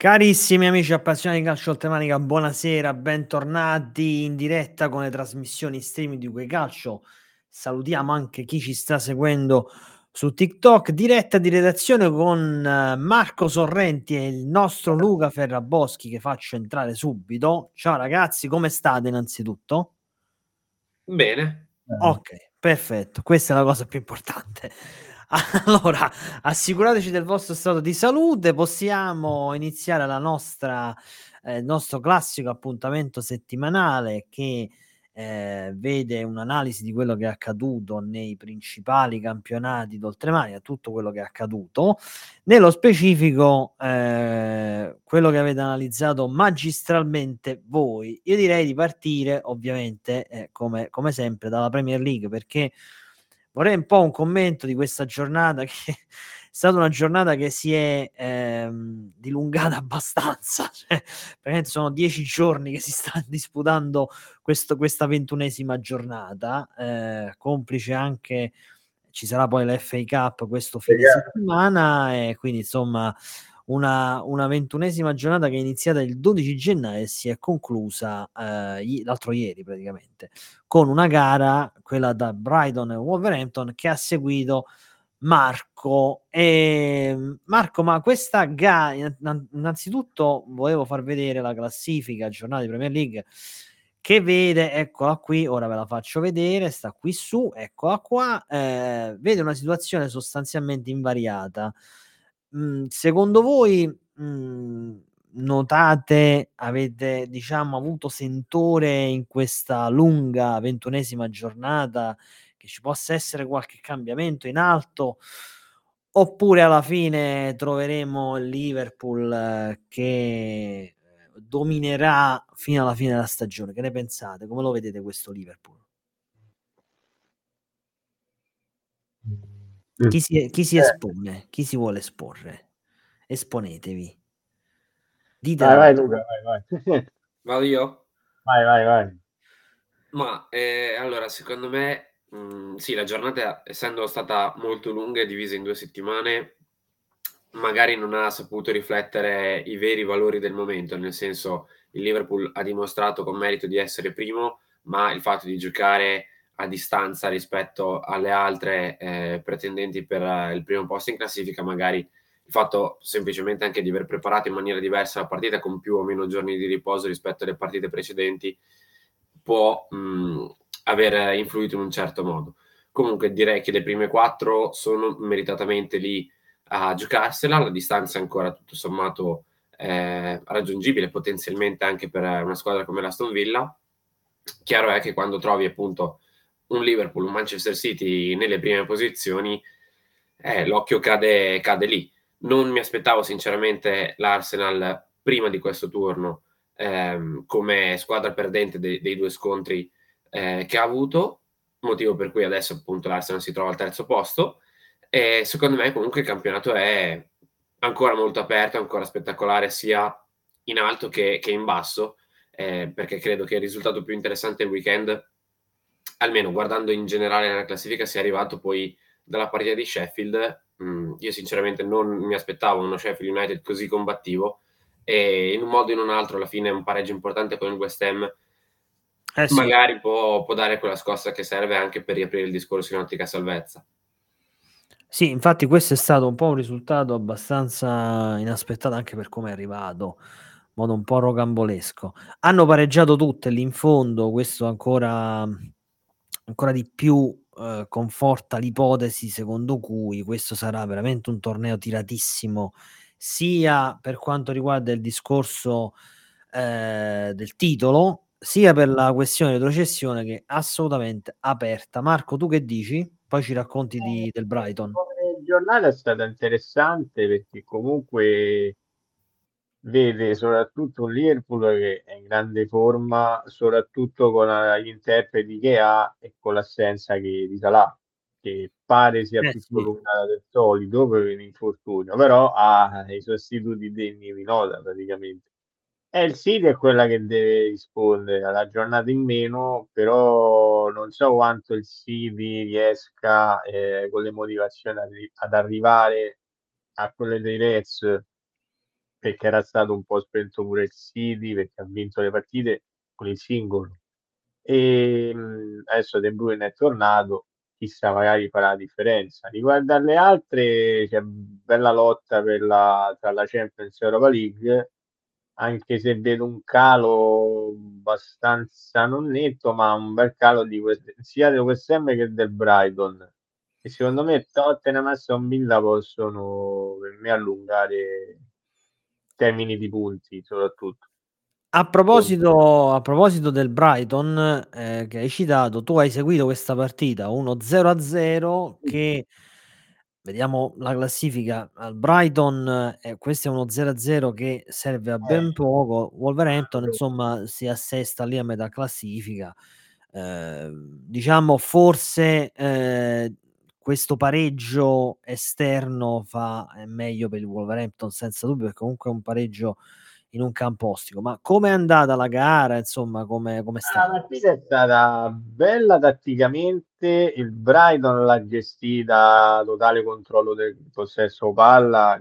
Carissimi amici appassionati di calcio oltremanica, buonasera, bentornati in diretta con le trasmissioni streaming di Calcio. Salutiamo anche chi ci sta seguendo su TikTok. Diretta di redazione con Marco Sorrenti e il nostro Luca Ferraboschi, che faccio entrare subito. Ciao ragazzi, come state innanzitutto? Bene. Ok, perfetto, questa è la cosa più importante. Allora, assicurateci del vostro stato di salute, possiamo iniziare la nostra, il nostro classico appuntamento settimanale che vede un'analisi di quello che è accaduto nei principali campionati d'oltremare, tutto quello che è accaduto. Nello specifico, quello che avete analizzato magistralmente voi. Io direi di partire ovviamente, come sempre, dalla Premier League, perché vorrei un po' un commento di questa giornata, che è stata una giornata che si è dilungata abbastanza, perché sono 10 giorni che si sta disputando questa 21esima giornata, complice anche, ci sarà poi la FA Cup questo fine settimana, e quindi insomma una 21esima giornata che è iniziata il 12 gennaio e si è conclusa l'altro ieri praticamente, con una gara, quella da Brighton e Wolverhampton, che ha seguito Marco. Marco, ma questa gara, innanzitutto volevo far vedere la classifica giornata di Premier League, che vede, eccola qui, ora ve la faccio vedere, sta qui su, eccola qua, vede una situazione sostanzialmente invariata. Secondo voi notate, avete diciamo avuto sentore in questa lunga 21esima giornata che ci possa essere qualche cambiamento in alto, oppure alla fine troveremo il Liverpool che dominerà fino alla fine della stagione? Che ne pensate? Come lo vedete questo Liverpool? Chi si espone? Chi si vuole esporre? Esponetevi. Ditela. Vai Luca, vai. Vado io? Vai. Ma allora, secondo me, sì, la giornata, essendo stata molto lunga e divisa in 2 settimane, magari non ha saputo riflettere i veri valori del momento, nel senso, il Liverpool ha dimostrato con merito di essere primo, ma il fatto di giocare a distanza rispetto alle altre pretendenti per il primo posto in classifica, magari il fatto semplicemente anche di aver preparato in maniera diversa la partita con più o meno giorni di riposo rispetto alle partite precedenti, può aver influito in un certo modo. Comunque direi che le prime 4 sono meritatamente lì a giocarsela, la distanza è ancora tutto sommato raggiungibile potenzialmente anche per una squadra come l'Aston Villa. Chiaro è che quando trovi appunto un Liverpool, un Manchester City nelle prime posizioni, l'occhio cade lì. Non mi aspettavo sinceramente l'Arsenal prima di questo turno come squadra perdente dei 2 scontri che ha avuto, motivo per cui adesso appunto l'Arsenal si trova al 3° posto, e secondo me comunque il campionato è ancora molto aperto, ancora spettacolare sia in alto che in basso, perché credo che il risultato più interessante del weekend, almeno guardando in generale nella classifica, si è arrivato poi dalla partita di Sheffield. Io sinceramente non mi aspettavo uno Sheffield United così combattivo, e in un modo o in un altro alla fine un pareggio importante con il West Ham sì, magari può dare quella scossa che serve anche per riaprire il discorso in ottica salvezza. Sì, infatti questo è stato un po' un risultato abbastanza inaspettato anche per come è arrivato, in modo un po' rocambolesco. Hanno pareggiato tutte lì in fondo, questo ancora di più conforta l'ipotesi secondo cui questo sarà veramente un torneo tiratissimo, sia per quanto riguarda il discorso del titolo, sia per la questione di retrocessione, che è assolutamente aperta. Marco, tu che dici? Poi ci racconti del Brighton. La giornata è stata interessante perché comunque vede soprattutto un Liverpool che è in grande forma, soprattutto con gli interpreti che ha e con l'assenza di Salah, che pare sia più prolungata del solito per l'infortunio, però ha i sostituti degni di nota praticamente. E il City è quella che deve rispondere alla giornata in meno, però non so quanto il City riesca con le motivazioni ad arrivare a quelle dei Reds, perché era stato un po' spento pure il City, perché ha vinto le partite con il singolo, e adesso De Bruyne è tornato, chissà, magari farà la differenza. Riguardo alle altre, c'è bella lotta per tra la Champions e Europa League, anche se vedo un calo abbastanza non netto, ma un bel calo di sia del West Ham che del Brighton, e secondo me Tottenham e Aston Villa possono, per me, allungare termini di punti soprattutto. A proposito del Brighton, che hai citato, tu hai seguito questa partita 1-0-0, che vediamo la classifica al Brighton, questo è 1-0-0 che serve a ben poco. Wolverhampton insomma si assesta lì a metà classifica, diciamo forse questo pareggio esterno è meglio per il Wolverhampton senza dubbio, perché comunque è un pareggio in un campo ostico. Ma com'è andata la gara, insomma, come è stata? La partita è stata bella tatticamente, il Brighton l'ha gestita, totale controllo del possesso palla,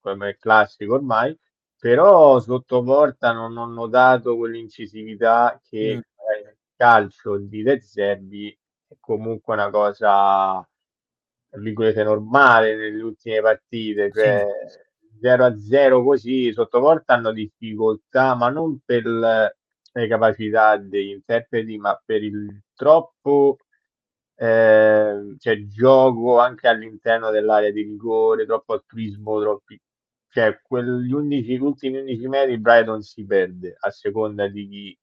come è classico ormai, però sotto porta non ho notato quell'incisività che il calcio di De Zerbi è comunque una cosa, virgolette, normale nelle ultime partite, cioè... Sì. 0-0 così sotto porta hanno difficoltà, ma non per le capacità degli interpreti, ma per il troppo gioco anche all'interno dell'area di rigore, troppo altruismo, gli ultimi 11 metri Brighton si perde a seconda di chi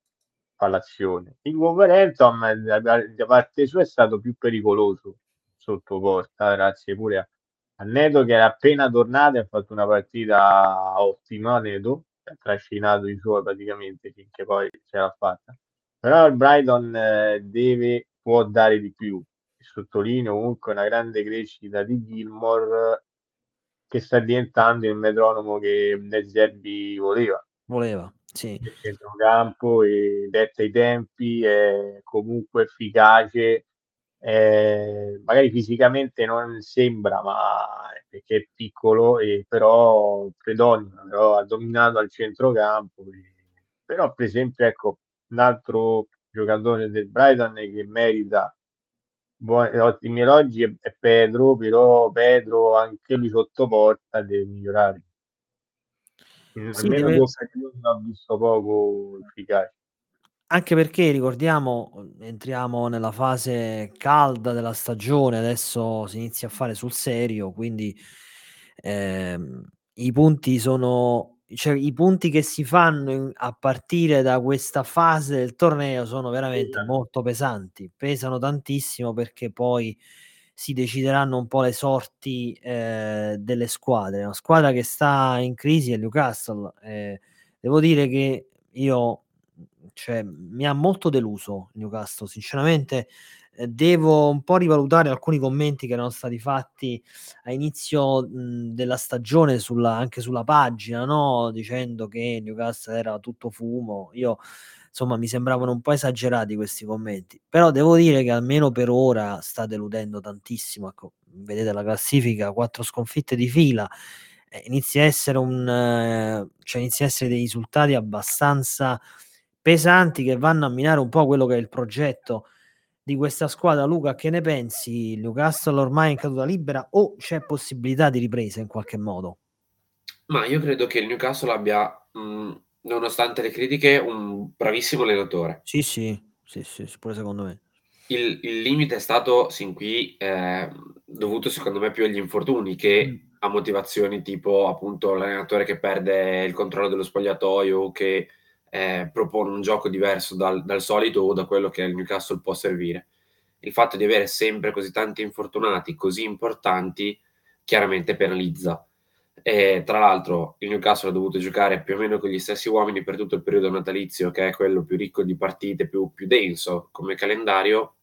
fa l'azione. Il Wolverhampton da parte sua è stato più pericoloso sotto porta, grazie pure a Neto, che era appena tornato e ha fatto una partita ottima. Neto ha trascinato i suoi praticamente finché poi ce l'ha fatta, però il Brighton può dare di più. Sottolineo comunque una grande crescita di Gilmour, che sta diventando il metronomo che De Zerbi voleva sì, nel centrocampo, e detta i tempi, è comunque efficace. Magari fisicamente non sembra, ma perché è piccolo, però predomina, però ha dominato al centrocampo. Però per esempio, ecco, un altro giocatore del Brighton che merita ottimi elogi è Pedro, però Pedro anche lui sotto porta deve migliorare. Sì, almeno ho visto poco efficace. Anche perché ricordiamo, entriamo nella fase calda della stagione, adesso si inizia a fare sul serio, quindi i punti sono, i punti che si fanno a partire da questa fase del torneo sono veramente molto pesanti, pesano tantissimo, perché poi si decideranno un po' le sorti delle squadre. Una squadra che sta in crisi è Newcastle, devo dire che mi ha molto deluso Newcastle, sinceramente. Devo un po' rivalutare alcuni commenti che erano stati fatti a inizio della stagione anche sulla pagina, no? Dicendo che Newcastle era tutto fumo. Io, insomma, mi sembravano un po' esagerati questi commenti, però devo dire che almeno per ora sta deludendo tantissimo. Ecco, vedete la classifica, 4 sconfitte di fila, inizia a essere dei risultati abbastanza pesanti che vanno a minare un po' quello che è il progetto di questa squadra. Luca, che ne pensi? Newcastle ormai è in caduta libera o c'è possibilità di ripresa in qualche modo? Ma io credo che il Newcastle abbia, nonostante le critiche, un bravissimo allenatore. Sì, pure secondo me. Il limite è stato sin qui dovuto secondo me più agli infortuni che a motivazioni tipo appunto l'allenatore che perde il controllo dello spogliatoio, che propone un gioco diverso dal solito o da quello che il Newcastle può servire. Il fatto di avere sempre così tanti infortunati così importanti chiaramente penalizza, e tra l'altro il Newcastle ha dovuto giocare più o meno con gli stessi uomini per tutto il periodo natalizio, che è quello più ricco di partite, più denso come calendario,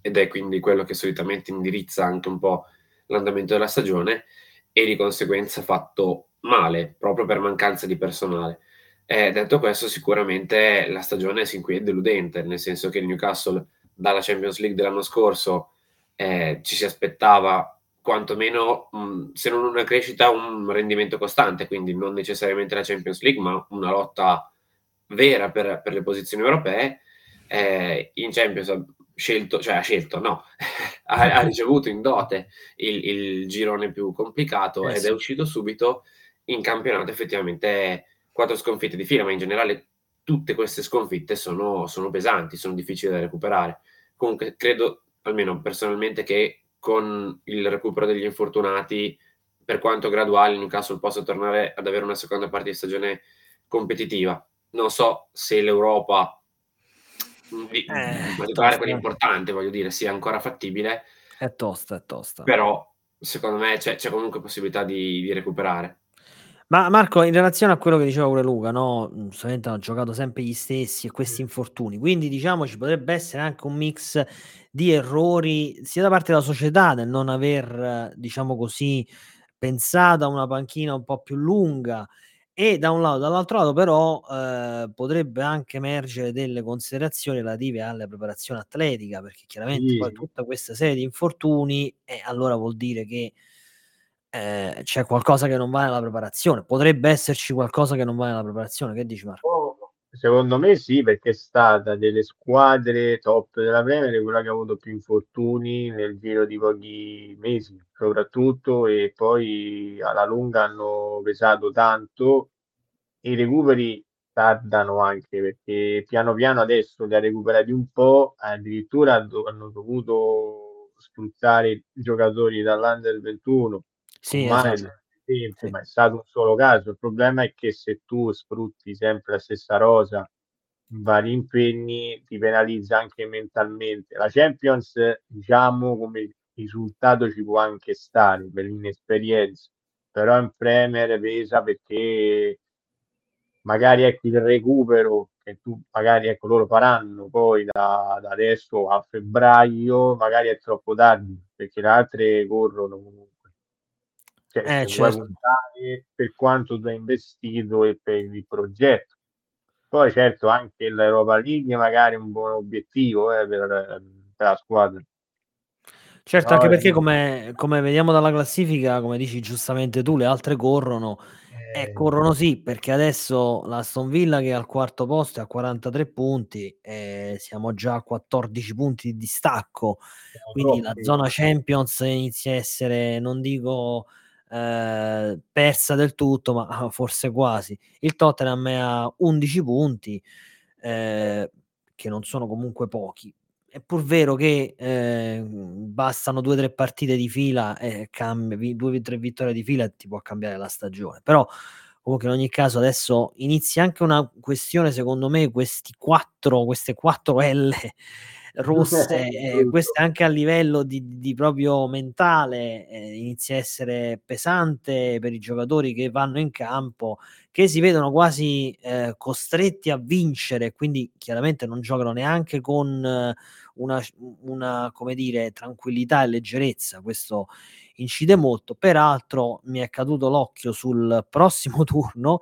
ed è quindi quello che solitamente indirizza anche un po' l'andamento della stagione, e di conseguenza ha fatto male proprio per mancanza di personale. Detto questo, sicuramente la stagione sin qui è deludente, nel senso che il Newcastle dalla Champions League dell'anno scorso ci si aspettava quantomeno se non una crescita, un rendimento costante, quindi non necessariamente la Champions League, ma una lotta vera per le posizioni europee. In Champions ha ricevuto in dote il girone più complicato ed è uscito subito. In campionato effettivamente 4 sconfitte di fila, ma in generale tutte queste sconfitte sono pesanti, sono difficili da recuperare. Comunque credo, almeno personalmente, che con il recupero degli infortunati, per quanto graduale, Newcastle possa tornare ad avere una seconda parte di stagione competitiva. Non so se l'Europa, in particolare quella importante, voglio dire, sia ancora fattibile. È tosta. Però secondo me c'è comunque possibilità di recuperare. Ma Marco, in relazione a quello che diceva pure Luca, no? Solamente hanno giocato sempre gli stessi e questi infortuni, quindi diciamo ci potrebbe essere anche un mix di errori sia da parte della società nel non aver, diciamo così, pensato a una panchina un po' più lunga, e da un lato, dall'altro lato però potrebbe anche emergere delle considerazioni relative alla preparazione atletica, perché chiaramente poi tutta questa serie di infortuni allora vuol dire che c'è qualcosa che non va nella preparazione, potrebbe esserci qualcosa che non va nella preparazione. Che dici, Marco? Secondo me sì, perché è stata delle squadre top della Premier quella che ha avuto più infortuni nel giro di pochi mesi soprattutto, e poi alla lunga hanno pesato tanto. I recuperi tardano anche perché piano piano adesso li ha recuperati un po', addirittura hanno dovuto spruzzare i giocatori dall'Under 21. Sì, ma è stato un solo caso. Il problema è che se tu sfrutti sempre la stessa rosa, vari impegni, ti penalizza anche mentalmente. La Champions, diciamo, come risultato ci può anche stare per l'inesperienza, però in Premier pesa perché magari il recupero che tu magari loro faranno poi da adesso a febbraio magari è troppo tardi, perché le altre corrono comunque. Certo. Contare per quanto tu hai investito e per il progetto. Poi certo anche l'Europa League magari è un buon obiettivo per la squadra. Certo, no, anche perché come vediamo dalla classifica, come dici giustamente tu, le altre corrono corrono sì, perché adesso l'Aston Villa che è al quarto posto è a 43 punti, siamo già a 14 punti di distacco, quindi la zona Champions inizia a essere, non dico persa del tutto, ma forse quasi. Il Tottenham è a 11 punti, che non sono comunque pochi. È pur vero che bastano 2-3 partite di fila e 2-3 vittorie di fila ti può cambiare la stagione, però comunque in ogni caso adesso inizia anche una questione, secondo me, queste quattro L rosse, questo anche a livello di proprio mentale, inizia a essere pesante per i giocatori che vanno in campo, che si vedono quasi costretti a vincere, quindi chiaramente non giocano neanche con una come dire tranquillità e leggerezza. Questo incide molto. Peraltro mi è caduto l'occhio sul prossimo turno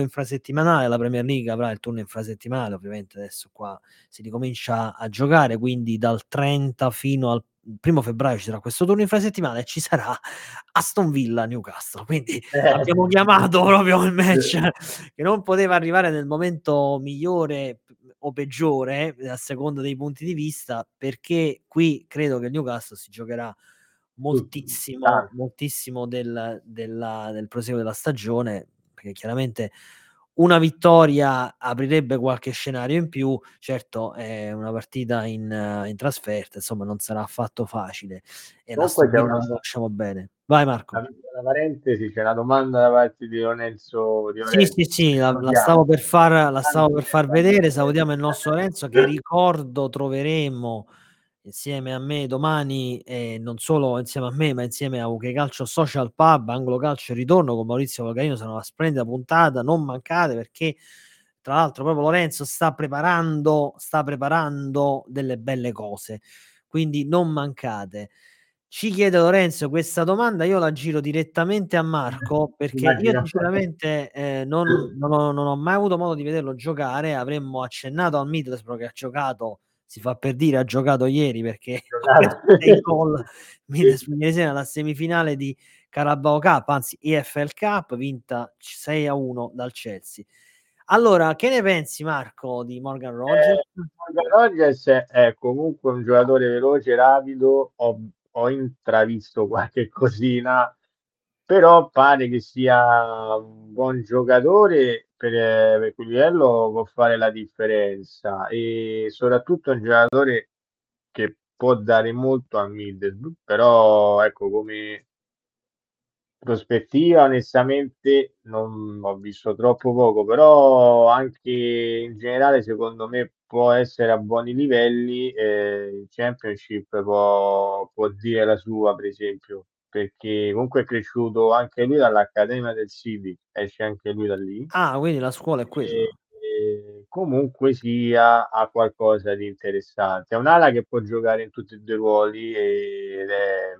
infrasettimanale. La Premier League avrà il turno infrasettimanale, ovviamente adesso qua si ricomincia a giocare, quindi dal 30 fino al 1° febbraio ci sarà questo turno infrasettimanale e ci sarà Aston Villa Newcastle, quindi abbiamo chiamato proprio il match che non poteva arrivare nel momento migliore o peggiore a seconda dei punti di vista, perché qui credo che il Newcastle si giocherà moltissimo del proseguo della stagione, perché chiaramente una vittoria aprirebbe qualche scenario in più. Certo, è una partita in trasferta, insomma non sarà affatto facile, e comunque lo lasciamo bene. Vai Marco. Una parentesi, c'è una domanda da parte di Lorenzo. Sì, la stavo per far vedere. Salutiamo il nostro Lorenzo, che ricordo troveremo insieme a me domani, non solo insieme a me, ma insieme a UK Calcio Social Pub, Angolo Calcio e Ritorno con Maurizio Volgarino. Sarà una splendida puntata, non mancate, perché tra l'altro proprio Lorenzo sta preparando delle belle cose, quindi non mancate. Ci chiede Lorenzo questa domanda, io la giro direttamente a Marco, perché io sinceramente non ho mai avuto modo di vederlo giocare. Avremmo accennato al Middlesbrough, che ha giocato si fa per dire, ha giocato ieri perché il gol Middlesbrough alla semifinale di Carabao Cup, anzi EFL Cup, vinta 6-1 dal Chelsea. Allora, che ne pensi, Marco, di Morgan Rogers? Morgan Rogers è comunque un giocatore veloce, rapido, ho intravisto qualche cosina, però pare che sia un buon giocatore, per quel livello può fare la differenza, e soprattutto un giocatore che può dare molto a Middlesbrough, però ecco, come prospettiva onestamente non ho visto troppo poco, però anche in generale secondo me può essere a buoni livelli, in Championship può dire la sua, per esempio, perché comunque è cresciuto anche lui dall'Accademia del City, esce anche lui da lì. Ah, quindi la scuola è questa. Comunque sia, ha qualcosa di interessante, è un'ala che può giocare in tutti e due i ruoli ed è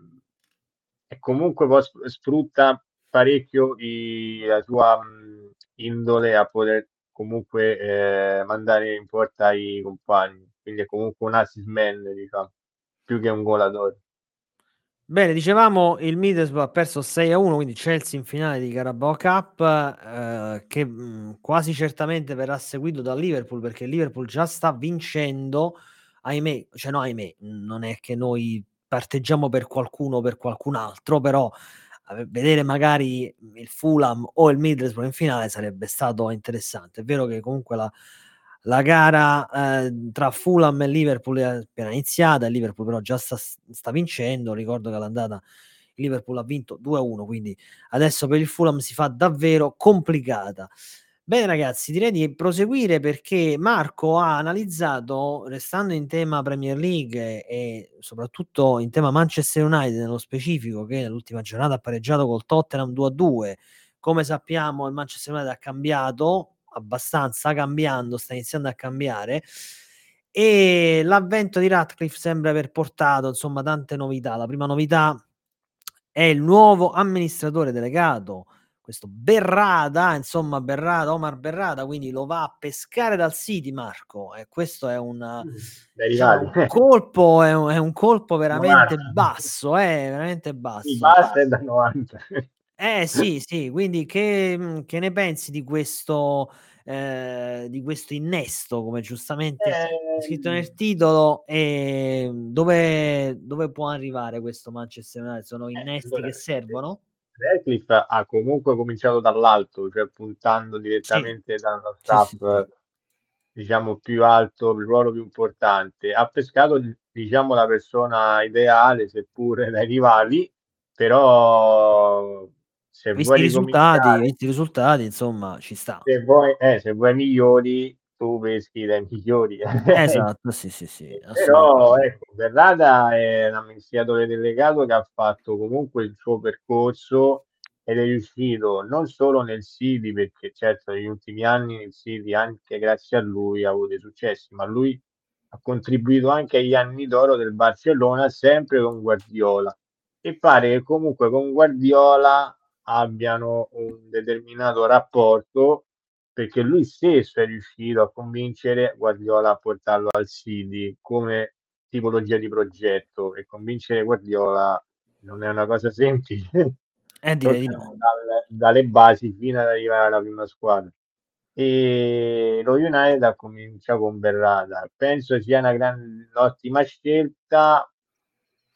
comunque sfrutta parecchio la sua indole a poter comunque mandare in porta i compagni, quindi è comunque un assist man, diciamo, più che un golatore. Bene, dicevamo il Middlesbrough ha perso 6-1, quindi Chelsea in finale di Carabao Cup, che quasi certamente verrà seguito da Liverpool, perché Liverpool già sta vincendo, ahimè, non è che noi parteggiamo per qualcuno o per qualcun altro, però vedere magari il Fulham o il Middlesbrough in finale sarebbe stato interessante. È vero che comunque la gara tra Fulham e Liverpool è appena iniziata, il Liverpool però già sta vincendo. Ricordo che all'andata il Liverpool ha vinto 2-1, quindi adesso per il Fulham si fa davvero complicata. Bene ragazzi, direi di proseguire, perché Marco ha analizzato, restando in tema Premier League e soprattutto in tema Manchester United nello specifico, che nell'ultima giornata ha pareggiato col Tottenham 2-2. Come sappiamo, il Manchester United ha cambiato abbastanza, sta iniziando a cambiare, e l'avvento di Ratcliffe sembra aver portato insomma tante novità. La prima novità è il nuovo amministratore delegato, questo Berrada, insomma Omar Berrada, quindi lo va a pescare dal City, Marco, e questo è un colpo veramente 90. Basso, veramente basso. Il basso è da 90. Sì, quindi che ne pensi di questo innesto, come giustamente è scritto nel titolo, e dove può arrivare questo Manchester United? Sono innesti che servono? Ratcliffe ha comunque cominciato dall'alto, cioè puntando direttamente dallo staff, diciamo più alto, il ruolo più importante. Ha pescato, diciamo, la persona ideale, seppure dai rivali, però... Se vuoi risultati, insomma, ci sta. Se vuoi migliori, tu peschi dai migliori. Esatto, sì. Però, ecco, Berrada è un amministratore delegato che ha fatto comunque il suo percorso ed è riuscito non solo nel City, perché certo negli ultimi anni nel City, anche grazie a lui, ha avuto dei successi, ma lui ha contribuito anche agli anni d'oro del Barcellona, sempre con Guardiola. E pare che comunque con Guardiola abbiano un determinato rapporto, perché lui stesso è riuscito a convincere Guardiola a portarlo al City come tipologia di progetto, e convincere Guardiola non è una cosa semplice, direi no. Dalle basi fino ad arrivare alla prima squadra, e lo United comincia con Berrada. Penso sia un'ottima scelta,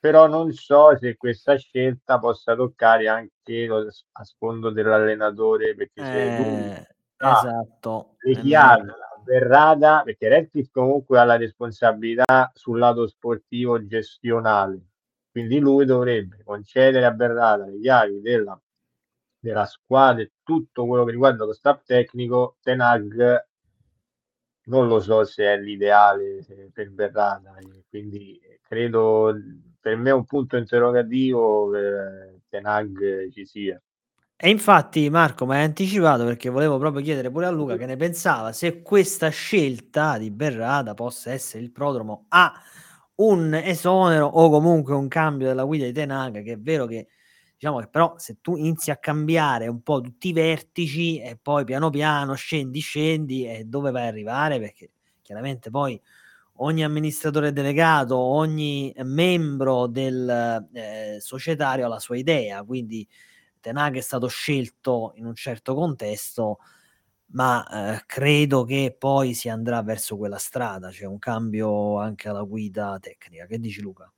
però non so se questa scelta possa toccare anche a sfondo dell'allenatore, perché se lui Berrada, perché Ratcliffe comunque ha la responsabilità sul lato sportivo gestionale, quindi lui dovrebbe concedere a Berrada le chiavi della squadra e tutto quello che riguarda lo staff tecnico. Ten Hag non lo so se è l'ideale per Berrada, quindi credo, per me è un punto interrogativo che Ten Hag ci sia. E infatti Marco mi hai anticipato, perché volevo proprio chiedere pure a Luca che ne pensava, se questa scelta di Berrada possa essere il prodromo a un esonero o comunque un cambio della guida di Ten Hag, che è vero che, diciamo, che però se tu inizi a cambiare un po' tutti i vertici e poi piano piano scendi e dove vai a arrivare, perché chiaramente poi ogni amministratore delegato, ogni membro del societario ha la sua idea, quindi Ten Hag è stato scelto in un certo contesto, ma credo che poi si andrà verso quella strada, c'è un cambio anche alla guida tecnica. Che dici, Luca?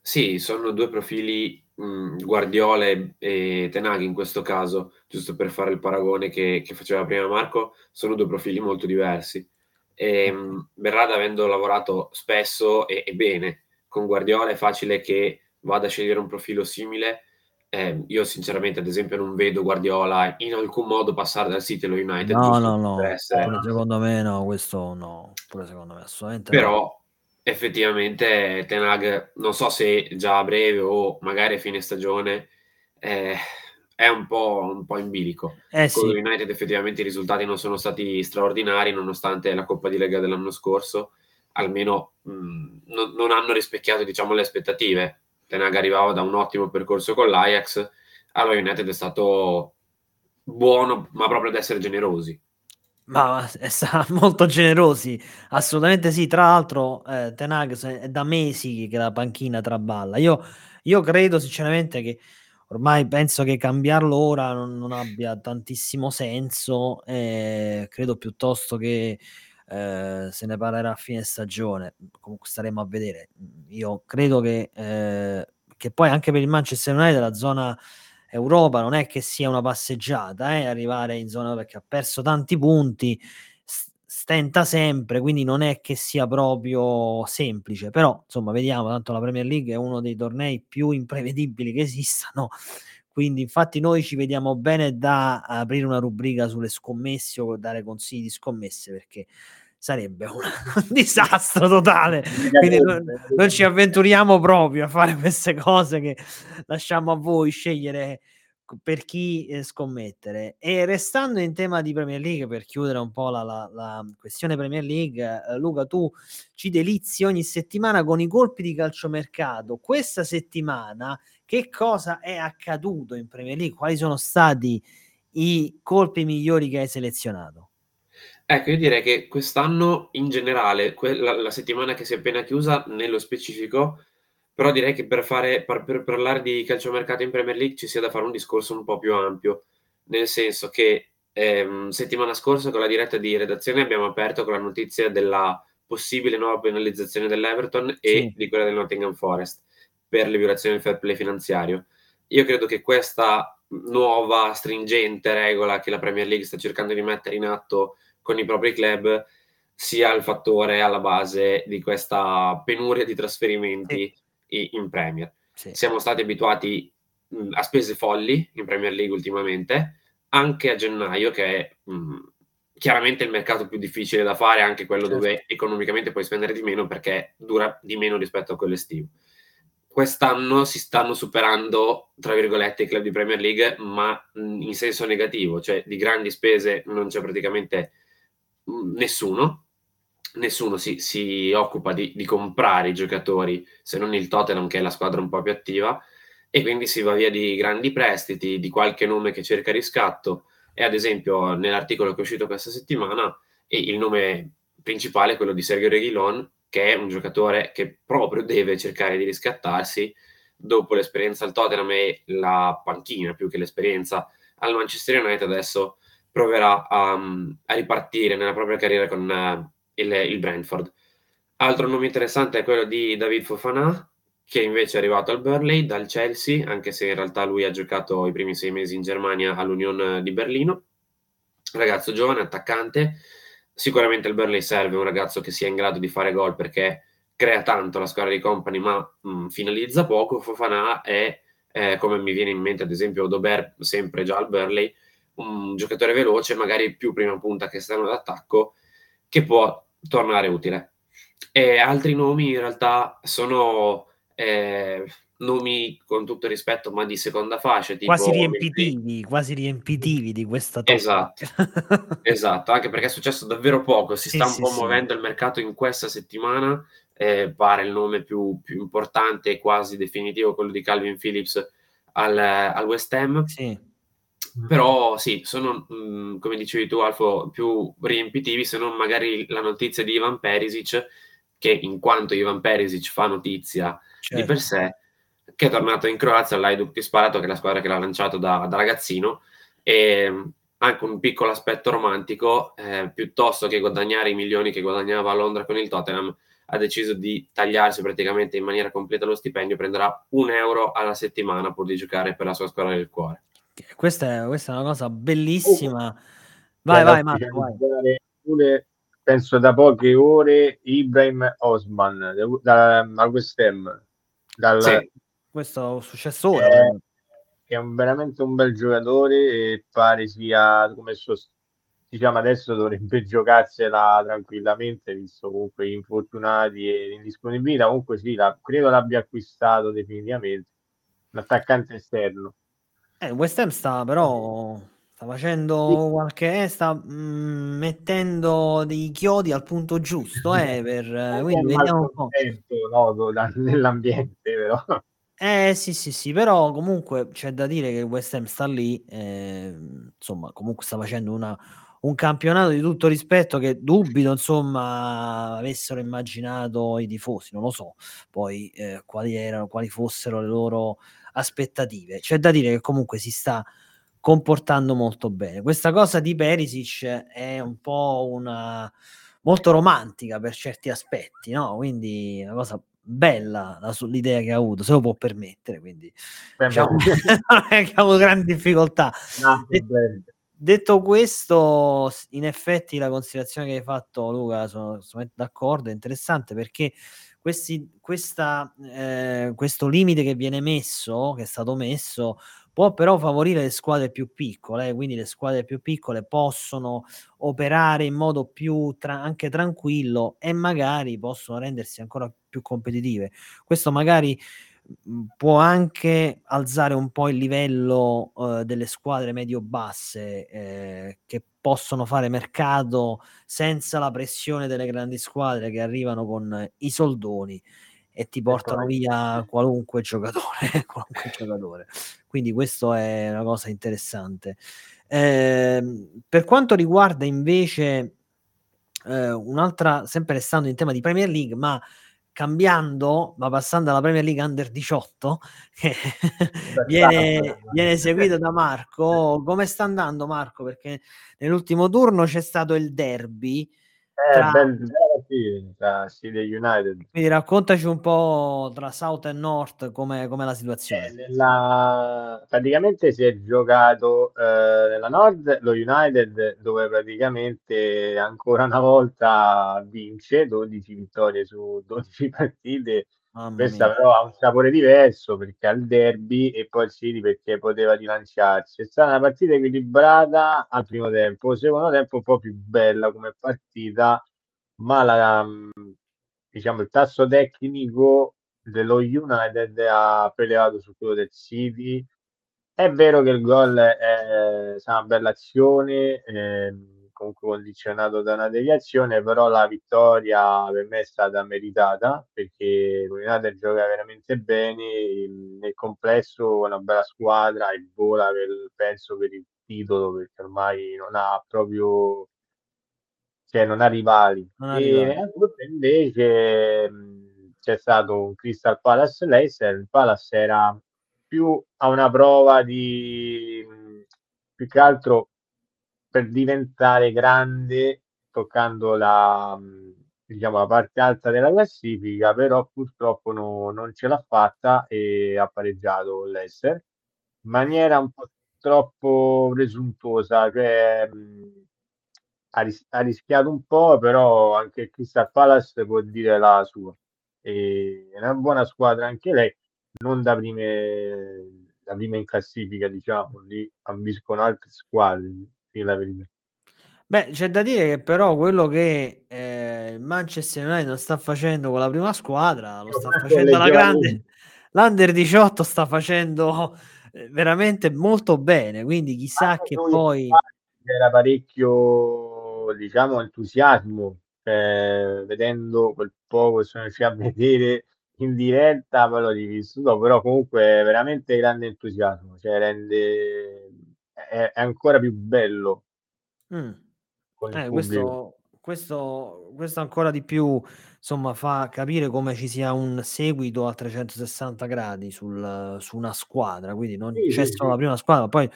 Sì, sono due profili, Guardiola e Ten Hag in questo caso, giusto per fare il paragone che faceva prima Marco, sono due profili molto diversi. Berrada, avendo lavorato spesso e bene con Guardiola, è facile che vada a scegliere un profilo simile. Io sinceramente ad esempio non vedo Guardiola in alcun modo passare dal City allo United, no, secondo me no, questo no, pure secondo me assolutamente però no. Effettivamente Ten Hag, non so se già a breve o magari a fine stagione, è un po' in bilico. Con lo United effettivamente i risultati non sono stati straordinari, nonostante la Coppa di Lega dell'anno scorso, almeno non hanno rispecchiato, diciamo, le aspettative. Ten Hag arrivava da un ottimo percorso con l'Ajax, allo United è stato buono, ma proprio ad essere generosi. Ma molto generosi, assolutamente sì. Tra l'altro Ten Hag è da mesi che la panchina traballa. Io credo sinceramente che ormai penso che cambiarlo ora non abbia tantissimo senso, credo piuttosto che se ne parlerà a fine stagione, comunque staremo a vedere. Io credo che poi anche per il Manchester United la zona Europa non è che sia una passeggiata, arrivare in zona, perché ha perso tanti punti, stenta sempre, quindi non è che sia proprio semplice, però insomma vediamo, tanto la Premier League è uno dei tornei più imprevedibili che esistano, quindi infatti noi ci vediamo bene da aprire una rubrica sulle scommesse o dare consigli di scommesse, perché sarebbe un disastro totale, quindi non ci avventuriamo proprio a fare queste cose, che lasciamo a voi scegliere per chi scommettere. E restando in tema di Premier League, per chiudere un po' la questione Premier League, Luca, tu ci delizi ogni settimana con i colpi di calciomercato. Questa settimana che cosa è accaduto in Premier League? Quali sono stati i colpi migliori che hai selezionato? Ecco, io direi che quest'anno in generale, la settimana che si è appena chiusa nello specifico, però direi che per parlare di calciomercato in Premier League ci sia da fare un discorso un po' più ampio, nel senso che settimana scorsa con la diretta di redazione abbiamo aperto con la notizia della possibile nuova penalizzazione dell'Everton e di quella del Nottingham Forest per le violazioni del fair play finanziario. Io credo che questa nuova stringente regola che la Premier League sta cercando di mettere in atto con i propri club sia il fattore alla base di questa penuria di trasferimenti in Premier. Sì. Siamo stati abituati a spese folli in Premier League ultimamente, anche a gennaio, che è chiaramente il mercato più difficile da fare, anche quello dove economicamente puoi spendere di meno perché dura di meno rispetto a quello estivo. Quest'anno si stanno superando, tra virgolette, i club di Premier League, ma in senso negativo, cioè di grandi spese non c'è praticamente nessuno si occupa di comprare i giocatori, se non il Tottenham, che è la squadra un po' più attiva, e quindi si va via di grandi prestiti, di qualche nome che cerca riscatto. E ad esempio nell'articolo che è uscito questa settimana il nome principale è quello di Sergio Reguilón, che è un giocatore che proprio deve cercare di riscattarsi dopo l'esperienza al Tottenham e la panchina, più che l'esperienza al Manchester United. Adesso proverà a ripartire nella propria carriera con il Brentford. Altro nome interessante è quello di David Fofana, che invece è arrivato al Burnley dal Chelsea, anche se in realtà lui ha giocato i primi 6 mesi in Germania all'Union di Berlino. Ragazzo giovane, attaccante. Sicuramente il Burnley serve un ragazzo che sia in grado di fare gol, perché crea tanto la squadra di Company ma finalizza poco. Fofana è, come mi viene in mente ad esempio Odobert, sempre già al Burnley, un giocatore veloce, magari più prima punta che esterno d'attacco, che può tornare utile. E altri nomi in realtà sono nomi, con tutto rispetto, ma di seconda fascia, tipo quasi riempitivi di questa top. Esatto, anche perché è successo davvero poco, si sta un po' muovendo il mercato in questa settimana. Pare il nome più importante e quasi definitivo quello di Calvin Phillips al West Ham. Sì. Però sì, sono, come dicevi tu Alfo, più riempitivi, se non magari la notizia di Ivan Perisic, che in quanto Ivan Perisic fa notizia, certo, di per sé, che è tornato in Croazia all'Hajduk Tispalato, che è la squadra che l'ha lanciato da ragazzino, e anche un piccolo aspetto romantico, piuttosto che guadagnare i milioni che guadagnava a Londra con il Tottenham, ha deciso di tagliarsi praticamente in maniera completa lo stipendio, prenderà €1 alla settimana pur di giocare per la sua squadra del cuore. Questa è una cosa bellissima. Vai Marco, vai. Penso da poche ore Ibrahim Osman al West Ham. Sì, questo è successo ora. È veramente un bel giocatore e pare sia, come diciamo adesso dovrebbe giocarsela tranquillamente, visto comunque gli infortunati e l'indisponibilità. Comunque sì, credo l'abbia acquistato definitivamente, un attaccante esterno. West Ham sta facendo mettendo dei chiodi al punto giusto, quindi vediamo un po'. Nell'ambiente però. Sì, però comunque c'è da dire che West Ham sta lì, insomma, comunque sta facendo un campionato di tutto rispetto che dubito, insomma, avessero immaginato i tifosi, non lo so, poi quali fossero le loro aspettative. C'è da dire che comunque si sta comportando molto bene. Questa cosa di Perisic è un po' molto romantica per certi aspetti, no? Quindi una cosa bella l'idea che ha avuto, se lo può permettere, quindi non è che ha avuto grandi difficoltà. Detto questo, in effetti la considerazione che hai fatto, Luca, sono d'accordo, è interessante, perché questo limite che è stato messo può però favorire le squadre più piccole, quindi le squadre più piccole possono operare in modo più anche tranquillo e magari possono rendersi ancora più competitive. Questo magari può anche alzare un po' il livello delle squadre medio-basse che possono fare mercato senza la pressione delle grandi squadre che arrivano con i soldoni e ti portano via qualunque giocatore. Quindi questo è una cosa interessante. Per quanto riguarda invece un'altra, sempre restando in tema di Premier League, ma passando alla Premier League Under 18, che viene seguito da Marco. Come sta andando, Marco? Perché nell'ultimo turno c'è stato il derby tra City e United. Quindi raccontaci un po' tra South e North come la situazione. Praticamente si è giocato nella Nord lo United, dove praticamente ancora una volta vince 12 vittorie su 12 partite. Questa però ha un sapore diverso perché al derby, e poi il City perché poteva rilanciarsi. È stata una partita equilibrata al primo tempo, secondo tempo un po' più bella come partita, ma il tasso tecnico dello United ha prelevato su quello del City. È vero che il gol è stata una bella azione, comunque condizionato da una deviazione, però la vittoria per me è stata meritata perché l'United gioca veramente bene nel complesso, una bella squadra e vola penso per il titolo, perché ormai non ha rivali. Invece c'è stato un Crystal Palace Leicester. Il Palace era più a una prova più che altro per diventare grande, toccando la parte alta della classifica, però purtroppo non ce l'ha fatta e ha pareggiato l'Leicester in maniera un po' troppo presuntuosa, cioè ha rischiato un po', però anche il Crystal Palace può dire la sua. È una buona squadra anche lei, non da prima in classifica, diciamo, lì ambiscono altre squadre. C'è da dire che però quello che il Manchester United sta facendo con la prima squadra lo sta facendo alla grande. L'Under 18 sta facendo veramente molto bene, quindi chissà che poi era parecchio entusiasmo vedendo quel poco che sono riuscito a vedere in diretta, quello di vissuto, però comunque veramente grande entusiasmo, è ancora più bello. Questo Questo ancora di più, insomma, fa capire come ci sia un seguito a 360 gradi su una squadra, quindi non c'è solo la prima squadra, poi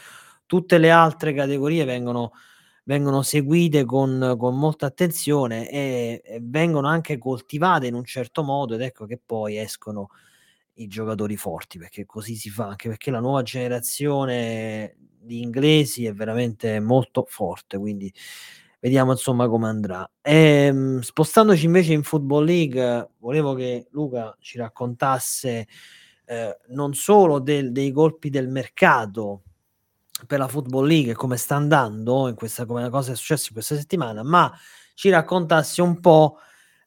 tutte le altre categorie vengono seguite con molta attenzione e vengono anche coltivate in un certo modo, ed ecco che poi escono i giocatori forti, perché così si fa, anche perché la nuova generazione di inglesi è veramente molto forte, quindi vediamo insomma come andrà. Spostandoci invece in Football League, volevo che Luca ci raccontasse non solo dei colpi del mercato per la Football League, come sta andando, come la cosa è successa in questa settimana, ma ci raccontasse un po'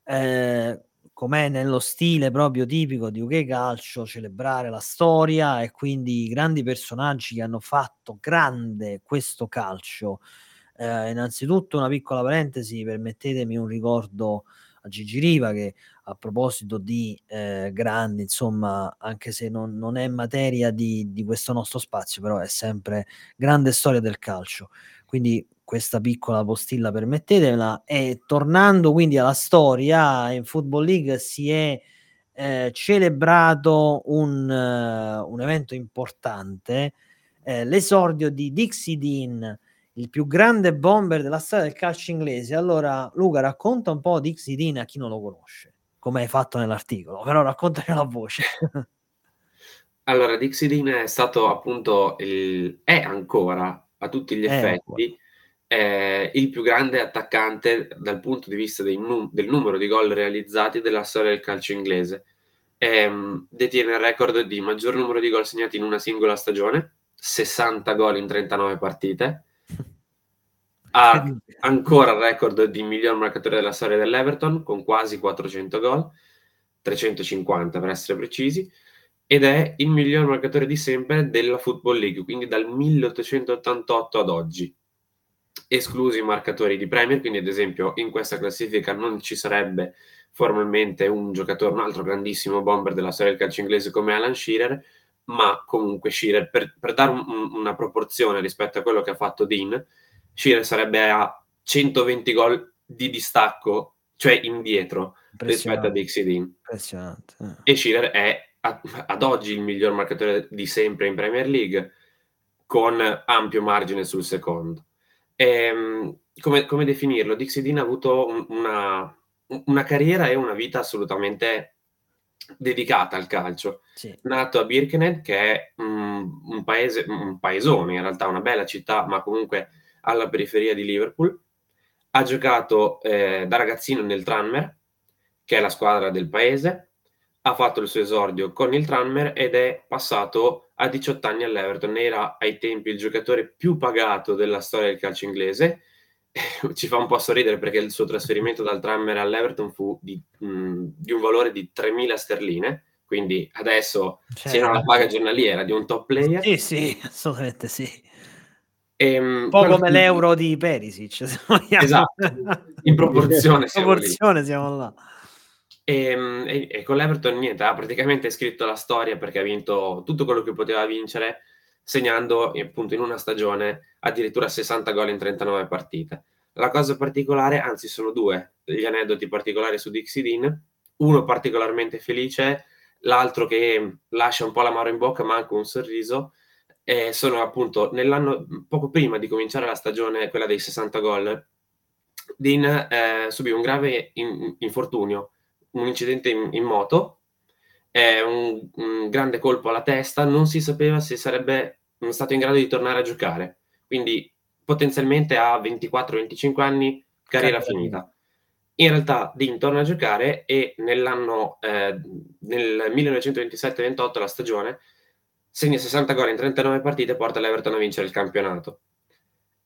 com'è nello stile proprio tipico di UK Calcio celebrare la storia e quindi i grandi personaggi che hanno fatto grande questo calcio. Innanzitutto una piccola parentesi, permettetemi un ricordo a Gigi Riva, che a proposito di grandi, insomma, anche se non è materia di questo nostro spazio, però è sempre grande storia del calcio, quindi questa piccola postilla permettetemela. E tornando quindi alla storia, in Football League si è celebrato un evento importante, l'esordio di Dixie Dean, il più grande bomber della storia del calcio inglese. Allora Luca, racconta un po' Dixie Dean a chi non lo conosce, come hai fatto nell'articolo, però racconta la voce. Allora, Dixie Dean è stato appunto è ancora a tutti gli effetti il più grande attaccante dal punto di vista del numero di gol realizzati della storia del calcio inglese. Detiene il record di maggior numero di gol segnati in una singola stagione, 60 gol in 39 partite. Ha ancora il record di miglior marcatore della storia dell'Everton, con quasi 400 gol, 350 per essere precisi, ed è il miglior marcatore di sempre della Football League, quindi dal 1888 ad oggi, esclusi i marcatori di Premier, quindi ad esempio in questa classifica non ci sarebbe formalmente un altro grandissimo bomber della storia del calcio inglese come Alan Shearer, ma comunque Shearer, per dare una proporzione rispetto a quello che ha fatto Dean, Shearer sarebbe a 120 gol di distacco, cioè indietro rispetto a Dixie Dean. Impressionante. E Shearer è ad oggi il miglior marcatore di sempre in Premier League, con ampio margine sul secondo. Come definirlo? Dixie Dean ha avuto una carriera e una vita assolutamente dedicata al calcio. Sì. Nato a Birkenhead, che è un paesone, in realtà una bella città, ma comunque alla periferia di Liverpool. Ha giocato da ragazzino nel Tranmere, che è la squadra del paese. Ha fatto il suo esordio con il Tranmere ed è passato a 18 anni all'Everton. Era ai tempi il giocatore più pagato della storia del calcio inglese. Ci fa un po' sorridere perché il suo trasferimento dal Tranmere all'Everton fu di un valore di 3.000 sterline, quindi adesso c'era una paga giornaliera di un top player. Sì, assolutamente sì. Un po' come l'euro di Perisic, esatto, in proporzione siamo là. E con l'Everton niente, ha praticamente scritto la storia, perché ha vinto tutto quello che poteva vincere, segnando appunto in una stagione addirittura 60 gol in 39 partite. La cosa particolare, anzi sono due gli aneddoti particolari su Dixie Dean, uno particolarmente felice, l'altro che lascia un po' l'amaro in bocca ma anche un sorriso. Sono appunto nell'anno poco prima di cominciare la stagione, quella dei 60 gol, Dean subì un grave infortunio, un incidente in moto, un grande colpo alla testa. Non si sapeva se sarebbe stato in grado di tornare a giocare, quindi potenzialmente a 24-25 anni carriera finita. In realtà Dean torna a giocare e nel 1927-28 la stagione segna 60 gol in 39 partite e porta l'Everton a vincere il campionato.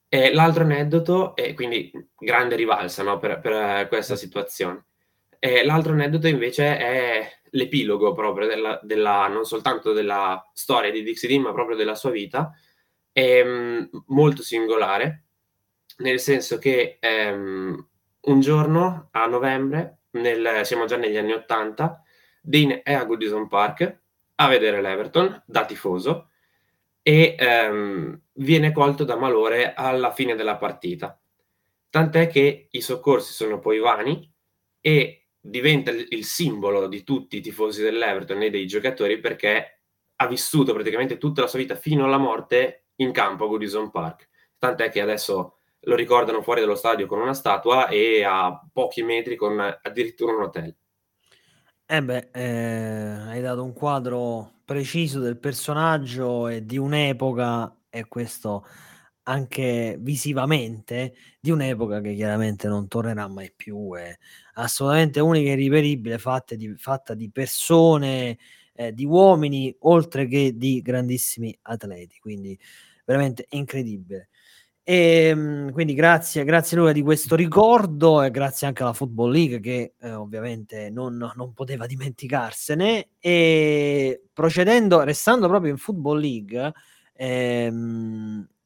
E l'altro aneddoto, e quindi grande rivalsa, no, per questa situazione. E l'altro aneddoto invece è l'epilogo proprio non soltanto della storia di Dixie Dean, ma proprio della sua vita. È molto singolare, nel senso che un giorno a novembre, siamo già negli anni 80, Dean è a Goodison Park a vedere l'Everton da tifoso e viene colto da malore alla fine della partita. tant'è che i soccorsi sono poi vani e diventa il simbolo di tutti i tifosi dell'Everton e dei giocatori, perché ha vissuto praticamente tutta la sua vita fino alla morte in campo a Goodison Park, tant'è che adesso lo ricordano fuori dallo stadio con una statua e a pochi metri con addirittura un hotel. Hai dato un quadro preciso del personaggio e di un'epoca, e questo anche visivamente, di un'epoca che chiaramente non tornerà mai più, è assolutamente unica e irriperibile, fatta di persone, di uomini, oltre che di grandissimi atleti, quindi veramente incredibile. E quindi grazie Luca di questo ricordo, e grazie anche alla Football League che ovviamente non poteva dimenticarsene. E restando proprio in Football League,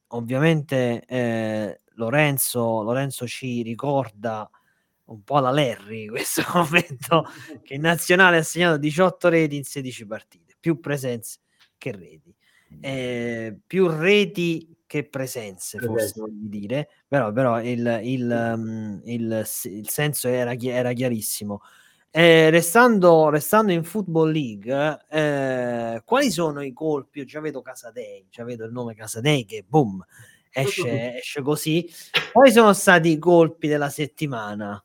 ovviamente Lorenzo ci ricorda un po' la Larry, questo commento, che in nazionale ha segnato 18 reti in 16 partite, più presenze che reti, più reti che presenze, forse voglio dire, però il senso era chiarissimo. Restando in Football League, quali sono i colpi? Io già vedo il nome Casadei che boom, esce così. Quali sono stati i colpi della settimana?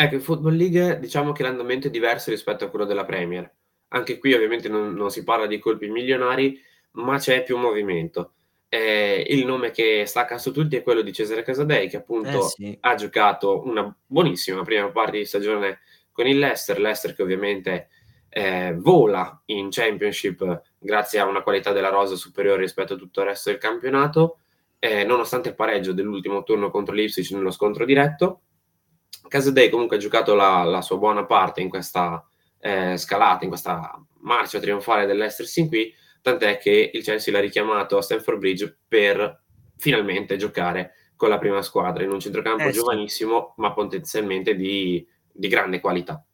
Ecco, in Football League diciamo che l'andamento è diverso rispetto a quello della Premier. Anche qui ovviamente non si parla di colpi milionari, ma c'è più movimento. Il nome che stacca su tutti è quello di Cesare Casadei, che appunto ha giocato una buonissima prima parte di stagione con il Leicester, che ovviamente vola in Championship grazie a una qualità della rosa superiore rispetto a tutto il resto del campionato, nonostante il pareggio dell'ultimo turno contro l'Ipswich nello scontro diretto. Casadei comunque ha giocato la sua buona parte in questa scalata, in questa marcia trionfale del Leicester sin qui, tant'è che il Chelsea l'ha richiamato a Stamford Bridge per finalmente giocare con la prima squadra in un centrocampo giovanissimo, ma potenzialmente di grande qualità.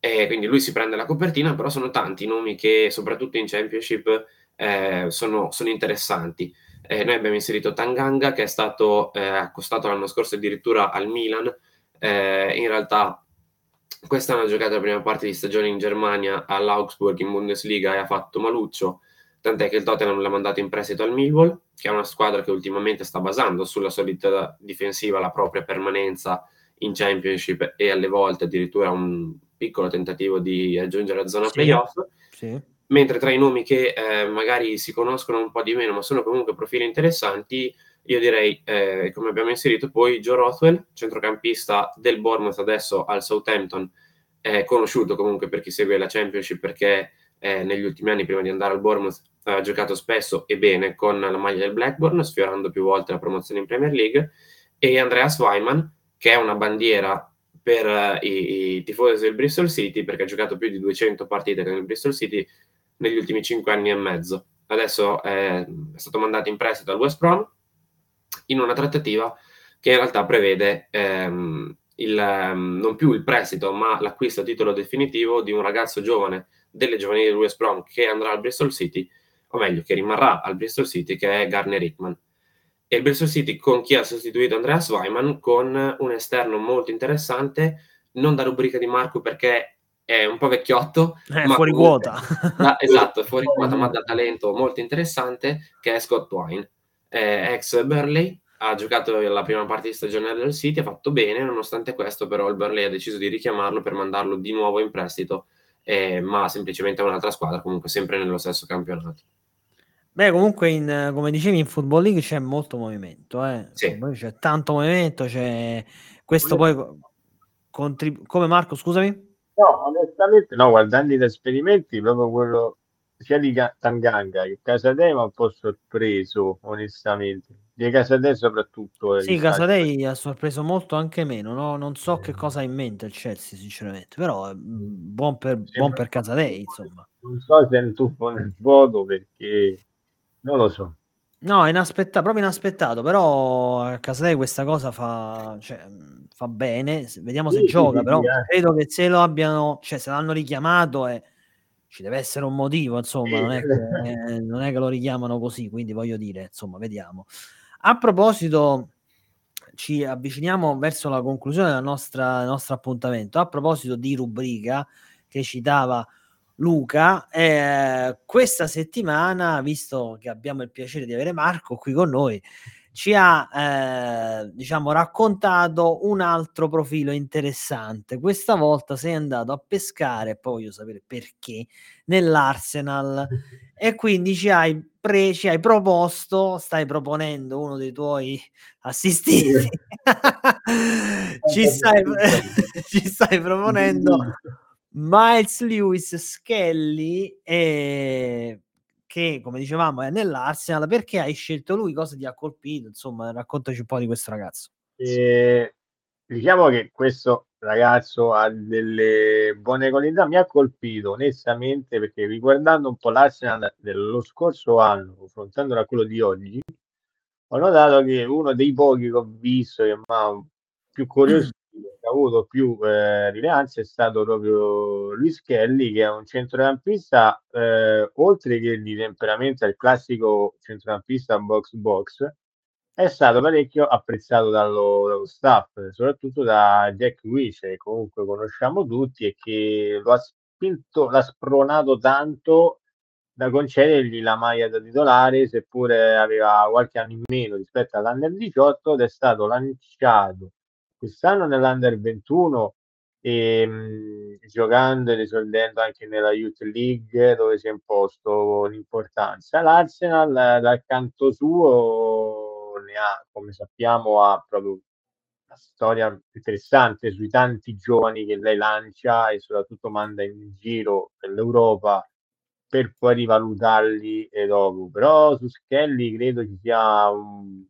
E quindi lui si prende la copertina, però sono tanti i nomi che soprattutto in Championship sono interessanti. Noi abbiamo inserito Tanganga, che è stato accostato l'anno scorso addirittura al Milan. In realtà quest'anno ha giocato la prima parte di stagione in Germania all'Augsburg in Bundesliga e ha fatto maluccio, tant'è che il Tottenham l'ha mandato in prestito al Millwall, che è una squadra che ultimamente sta basando sulla solidità difensiva la propria permanenza in Championship e alle volte addirittura un piccolo tentativo di aggiungere la zona playoff. Sì. Mentre tra i nomi che magari si conoscono un po' di meno, ma sono comunque profili interessanti, io direi, come abbiamo inserito poi, Joe Rothwell, centrocampista del Bournemouth, adesso al Southampton, conosciuto comunque per chi segue la Championship, perché negli ultimi anni, prima di andare al Bournemouth, ha giocato spesso e bene con la maglia del Blackburn, sfiorando più volte la promozione in Premier League, e Andreas Weimann, che è una bandiera per i tifosi del Bristol City, perché ha giocato più di 200 partite con il Bristol City negli ultimi 5 anni e mezzo. Adesso è stato mandato in prestito al West Brom, in una trattativa che in realtà prevede non più il prestito, ma l'acquisto a titolo definitivo di un ragazzo giovane delle giovanili del West Brom che andrà al Bristol City, o meglio, che rimarrà al Bristol City, che è Garner Hickman. E il Bristol City con chi ha sostituito Andreas Weimann con un esterno molto interessante, non da rubrica di Marco perché è un po' vecchiotto, ma fuori quota. Esatto, fuori quota, ma da talento molto interessante, che è Scott Brown. Ex Burnley, ha giocato la prima parte di stagione del City, ha fatto bene, nonostante questo però il Burnley ha deciso di richiamarlo per mandarlo di nuovo in prestito, ma semplicemente a un'altra squadra, comunque sempre nello stesso campionato. Comunque come dicevi in Football League c'è molto movimento, Sì. C'è tanto movimento, c'è questo poi come Marco, scusami? No, onestamente no, guardando gli esperimenti proprio quello sia di Tanganga che Casadei mi ha un po' sorpreso, onestamente. Di Casadei soprattutto. Sì, Casadei ha sorpreso molto, anche meno, no? Non so che cosa ha in mente il Chelsea, sinceramente, però buon per Casadei, insomma. Non so se è un tuffo nel vuoto, perché non lo so. No, proprio inaspettato, però Casadei questa cosa fa bene, vediamo se gioca, però credo che se lo abbiano, se l'hanno richiamato ci deve essere un motivo, insomma, non è che lo richiamano così, quindi voglio dire, insomma, vediamo. A proposito ci avviciniamo verso la conclusione del nostro appuntamento. A proposito di rubrica che citava Luca, questa settimana, visto che abbiamo il piacere di avere Marco qui con noi, ci ha raccontato un altro profilo interessante. Questa volta sei andato a pescare, poi voglio sapere perché, nell'Arsenal, e quindi stai proponendo uno dei tuoi assistiti. ci stai proponendo Miles Lewis Skelly, che, come dicevamo, è nell'Arsenal. Perché hai scelto lui? Cosa ti ha colpito? Insomma, raccontaci un po' di questo ragazzo. Diciamo che questo ragazzo ha delle buone qualità. Mi ha colpito onestamente perché, riguardando un po' l'Arsenal dello scorso anno, confrontandolo a quello di oggi, ho notato che uno dei pochi che ho visto che mi ha più curiosità, ha avuto più rilevanza, è stato proprio Luis Skelly, che è un centrocampista, oltre che di temperamento al classico centrocampista box-box, è stato parecchio apprezzato dallo staff, soprattutto da Jack Grealish, che comunque conosciamo tutti, e che lo ha spinto, l'ha spronato tanto da concedergli la maglia da titolare, seppure aveva qualche anno in meno rispetto all'Under 18, ed è stato lanciato quest'anno nell'Under 21, giocando ed esordendo anche nella Youth League, dove si è imposto l'importanza. L'Arsenal, dal canto suo, ne ha, come sappiamo, ha proprio una storia interessante sui tanti giovani che lei lancia e soprattutto manda in giro per l'Europa, per poi rivalutarli e dopo. Però su Skelly credo ci sia un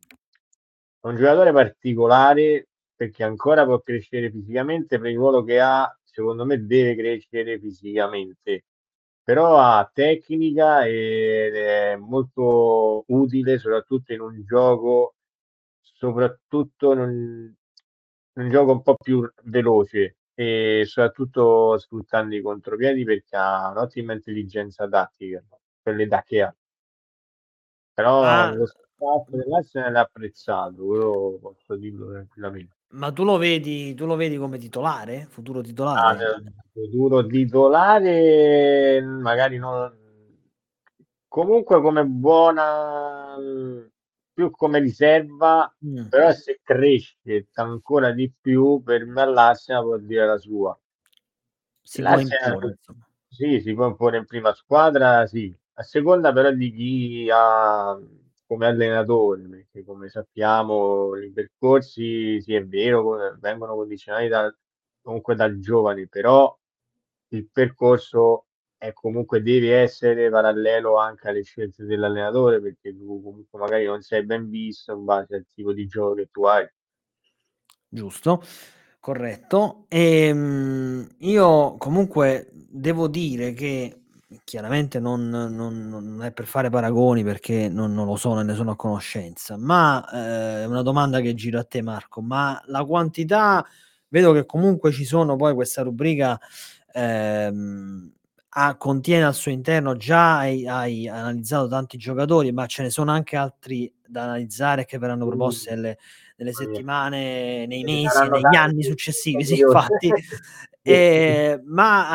giocatore particolare, perché ancora può crescere fisicamente. Per il ruolo che ha, secondo me deve crescere fisicamente, però ha tecnica ed è molto utile soprattutto in un gioco un po' più veloce, e soprattutto sfruttando i contropiedi, perché ha un'ottima intelligenza tattica per l'età che ha. Però lo staff dell'Arsenal l'ha apprezzato, quello posso dirlo tranquillamente. Ma tu lo vedi come titolare? Futuro titolare? Futuro titolare magari no, comunque come buona, più come riserva, però se cresce ancora di più, per me l'Arsenal può dire la sua. Si può imporre in prima squadra, sì, a seconda però di chi ha come allenatore, perché come sappiamo i percorsi, sì, è vero, vengono condizionati comunque dal giovane, però il percorso è comunque, deve essere parallelo anche alle scelte dell'allenatore, perché tu comunque magari non sei ben visto in base al tipo di gioco che tu hai. Giusto, corretto. Io comunque devo dire che chiaramente non è per fare paragoni, perché non lo so, ne sono a conoscenza, ma è una domanda che giro a te, Marco. Ma la quantità, vedo che comunque ci sono, poi questa rubrica contiene al suo interno, già hai analizzato tanti giocatori, ma ce ne sono anche altri da analizzare che verranno proposti nelle settimane, nei mesi, negli anni successivi. Sì, infatti. Ma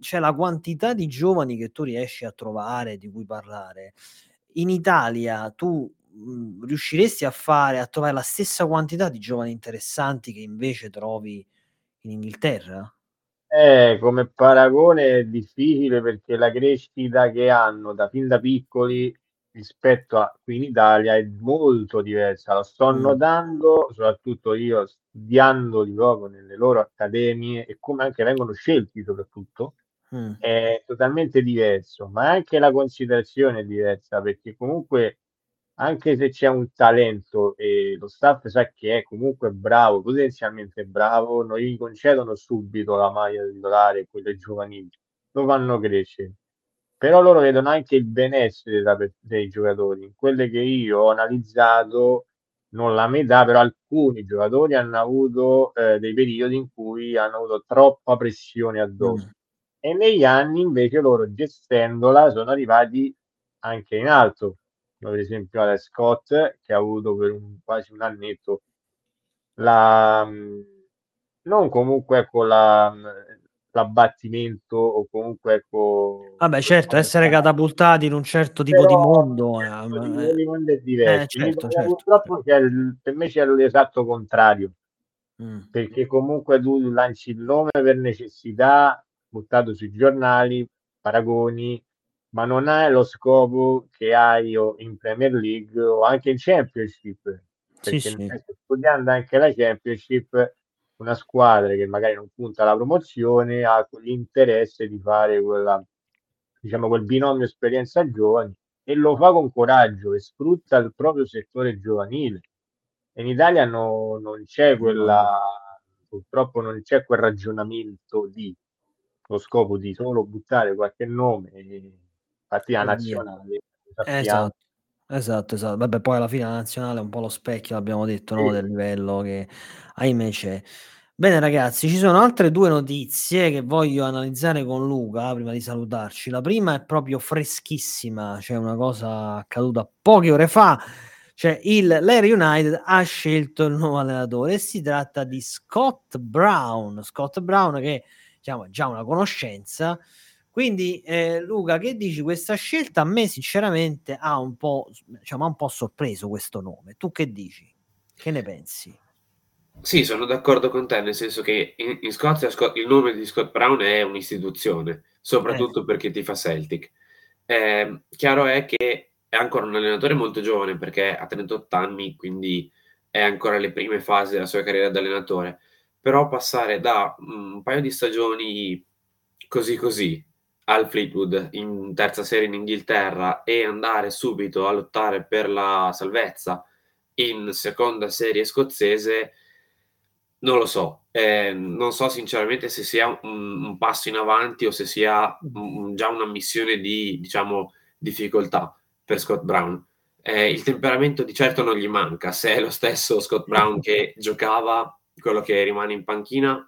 c'è la quantità di giovani che tu riesci a trovare, di cui parlare in Italia. Tu riusciresti a trovare la stessa quantità di giovani interessanti che invece trovi in Inghilterra? Come paragone è difficile, perché la crescita che hanno fin da piccoli rispetto a qui in Italia è molto diversa. Lo sto notando, soprattutto io, studiandoli proprio nelle loro accademie e come anche vengono scelti, soprattutto è totalmente diverso, ma anche la considerazione è diversa, perché comunque anche se c'è un talento e lo staff sa che è comunque bravo, potenzialmente bravo, non gli concedono subito la maglia titolare, quelle giovanili, lo fanno crescere. Però loro vedono anche il benessere dei giocatori. In quelle che io ho analizzato, non la metà, però alcuni giocatori hanno avuto dei periodi in cui hanno avuto troppa pressione addosso, e negli anni invece loro, gestendola, sono arrivati anche in alto. Per esempio Scott, che ha avuto per quasi un annetto la, non comunque ecco, l'abbattimento o comunque ecco, vabbè certo essere catapultati in un certo tipo di mondo, è diverso, certo. Purtroppo per me c'è l'esatto contrario, perché comunque tu lanci il nome per necessità buttato sui giornali, paragoni, ma non hai lo scopo che hai io in Premier League o anche in Championship, perché studiando anche la Championship una squadra che magari non punta alla promozione ha l'interesse di fare quella, diciamo, quel binomio esperienza giovani, e lo fa con coraggio e sfrutta il proprio settore giovanile. In Italia non c'è quella, purtroppo non c'è quel ragionamento di lo scopo di solo buttare qualche nome, infatti la nazionale esatto. Vabbè, poi alla fine la nazionale è un po' lo specchio, l'abbiamo detto, no? Del livello che ahimè c'è. Bene ragazzi, ci sono altre due notizie che voglio analizzare con Luca prima di salutarci. La prima è proprio freschissima, cioè una cosa accaduta poche ore fa, cioè l'Air United ha scelto il nuovo allenatore, si tratta di Scott Brown, che diciamo è già una conoscenza. Quindi Luca, che dici questa scelta? A me sinceramente ha un po' sorpreso questo nome. Tu che dici? Che ne pensi? Sì, sono d'accordo con te, nel senso che in Scozia il nome di Scott Brown è un'istituzione, soprattutto perché ti fa Celtic. Chiaro è che è ancora un allenatore molto giovane, perché ha 38 anni, quindi è ancora alle prime fasi della sua carriera da allenatore. Però passare da un paio di stagioni così al Fleetwood in terza serie in Inghilterra e andare subito a lottare per la salvezza in seconda serie scozzese, non lo so, non so sinceramente se sia un passo in avanti o se sia già un'ammissione di, diciamo, difficoltà per Scott Brown. Il temperamento di certo non gli manca, se è lo stesso Scott Brown che giocava, quello che rimane in panchina,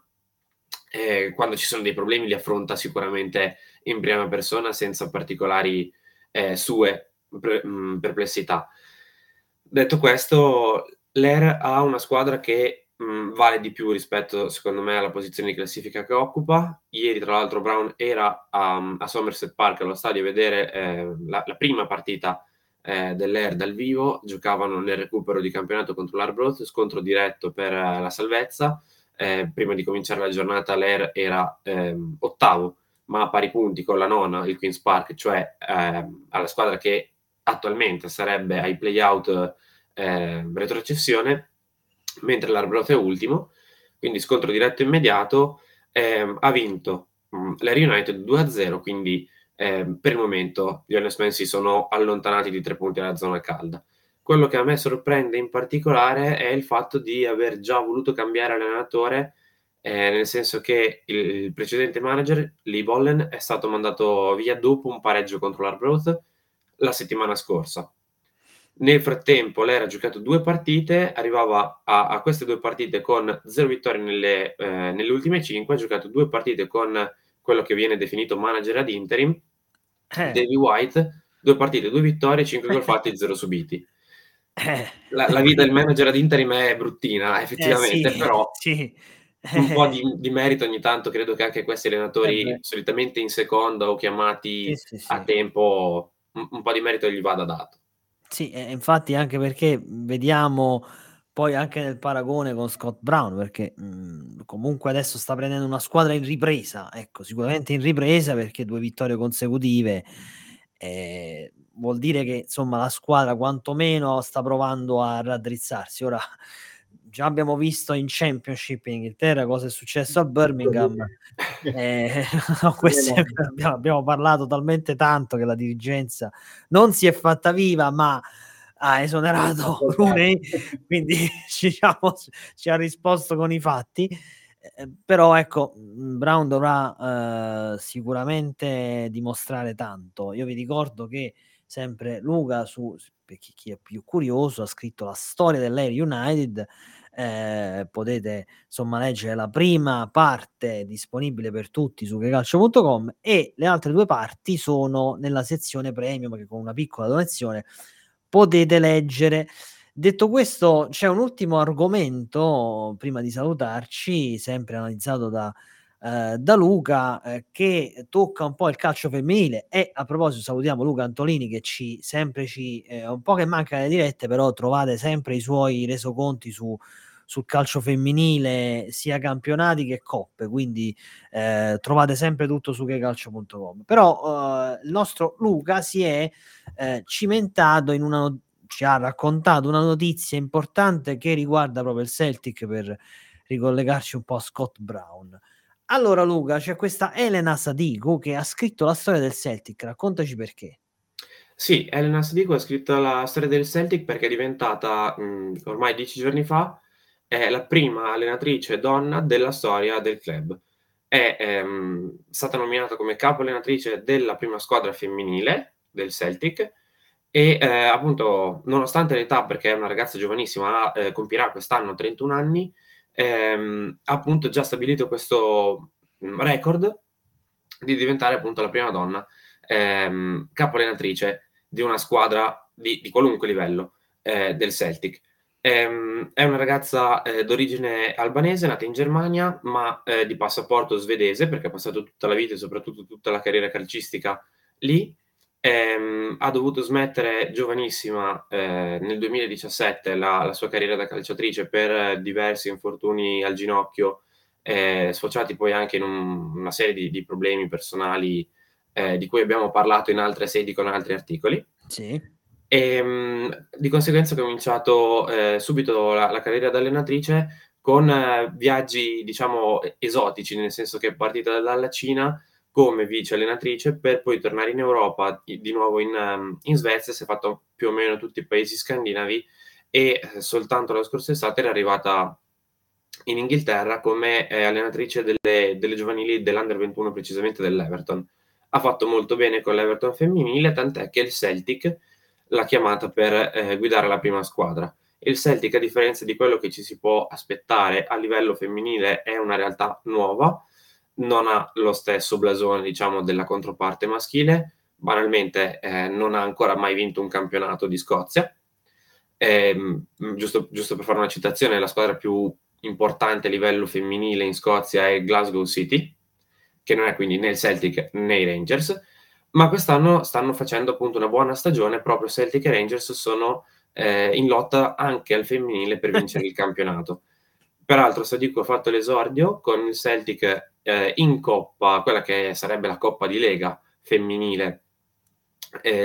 quando ci sono dei problemi li affronta sicuramente in prima persona senza particolari sue perplessità. Detto questo, l'Air ha una squadra che vale di più rispetto, secondo me, alla posizione di classifica che occupa. Ieri, tra l'altro, Brown era a Somerset Park, allo stadio, a vedere la prima partita dell'Air dal vivo. Giocavano nel recupero di campionato contro l'Arbroath, scontro diretto per la salvezza. Prima di cominciare la giornata l'Air era ottavo, ma a pari punti con la nona, il Queen's Park, cioè alla squadra che attualmente sarebbe ai play-out retrocessione, mentre l'Arbroath è ultimo, quindi scontro diretto immediato. Ha vinto l'Air United 2-0, quindi per il momento gli Honest Men si sono allontanati di 3 punti dalla zona calda. Quello che a me sorprende in particolare è il fatto di aver già voluto cambiare allenatore, nel senso che il precedente manager, Lee Bollen, è stato mandato via dopo un pareggio contro l'Arbroath la settimana scorsa. Nel frattempo l'Air ha giocato 2 partite, arrivava a queste 2 partite con 0 vittorie nelle ultime 5, ha giocato 2 partite con quello che viene definito manager ad interim, Davey White, 2 partite, 2 vittorie, 5 gol fatti e 0 subiti. La vita del manager ad interim è bruttina effettivamente, però un po' di merito ogni tanto credo che anche questi allenatori solitamente in seconda o chiamati a tempo un po' di merito gli vada dato. Sì, infatti, anche perché vediamo poi anche nel paragone con Scott Brown, perché comunque adesso sta prendendo una squadra in ripresa, ecco, sicuramente in ripresa, perché 2 vittorie consecutive vuol dire che insomma la squadra quantomeno sta provando a raddrizzarsi. Ora già abbiamo visto in Championship in Inghilterra cosa è successo a Birmingham, abbiamo parlato talmente tanto che la dirigenza non si è fatta viva, ma ha esonerato Rooney, quindi ci ha risposto con i fatti. Però ecco, Brown dovrà sicuramente dimostrare tanto. Io vi ricordo che sempre Luca, per chi è più curioso, ha scritto la storia dell'Air United, potete insomma leggere la prima parte disponibile per tutti su checalcio.com, e le altre 2 parti sono nella sezione premium che con una piccola donazione potete leggere. Detto questo, c'è un ultimo argomento prima di salutarci, sempre analizzato da Luca, che tocca un po' il calcio femminile. E a proposito salutiamo Luca Antolini, che ci un po' che manca le dirette, però trovate sempre i suoi resoconti sul calcio femminile, sia campionati che coppe, quindi trovate sempre tutto su checalcio.com. Però il nostro Luca si è cimentato in ci ha raccontato una notizia importante che riguarda proprio il Celtic, per ricollegarci un po' a Scott Brown. Allora Luca, c'è questa Elena Sadiku che ha scritto la storia del Celtic, raccontaci perché. Sì, Elena Sadiku ha scritto la storia del Celtic perché è diventata ormai 10 giorni fa è la prima allenatrice donna della storia del club. È stata nominata come capo allenatrice della prima squadra femminile del Celtic e appunto, nonostante l'età, perché è una ragazza giovanissima, compirà quest'anno 31 anni, ha appunto già stabilito questo record di diventare appunto la prima donna capo allenatrice di una squadra di qualunque livello del Celtic. È una ragazza d'origine albanese, nata in Germania, ma di passaporto svedese, perché ha passato tutta la vita e soprattutto tutta la carriera calcistica lì. Ha dovuto smettere giovanissima nel 2017 la sua carriera da calciatrice per diversi infortuni al ginocchio, sfociati poi anche in una serie di problemi personali di cui abbiamo parlato in altre sedi con altri articoli. Sì. E di conseguenza ha cominciato subito la carriera da allenatrice con viaggi, diciamo, esotici, nel senso che è partita dalla Cina come vice allenatrice per poi tornare in Europa, di nuovo in Svezia, si è fatto più o meno tutti i paesi scandinavi e soltanto la scorsa estate era arrivata in Inghilterra come allenatrice delle giovanili dell'Under 21, precisamente dell'Everton. Ha fatto molto bene con l'Everton femminile, tant'è che il Celtic l'ha chiamata per guidare la prima squadra. Il Celtic, a differenza di quello che ci si può aspettare a livello femminile, è una realtà nuova, non ha lo stesso blasone, diciamo, della controparte maschile, banalmente non ha ancora mai vinto un campionato di Scozia. Giusto per fare una citazione, la squadra più importante a livello femminile in Scozia è Glasgow City, che non è quindi né il Celtic né i Rangers, ma quest'anno stanno facendo appunto una buona stagione, proprio Celtic e Rangers sono in lotta anche al femminile per vincere il campionato. Peraltro Sadiku ha fatto l'esordio con il Celtic in Coppa, quella che sarebbe la Coppa di Lega femminile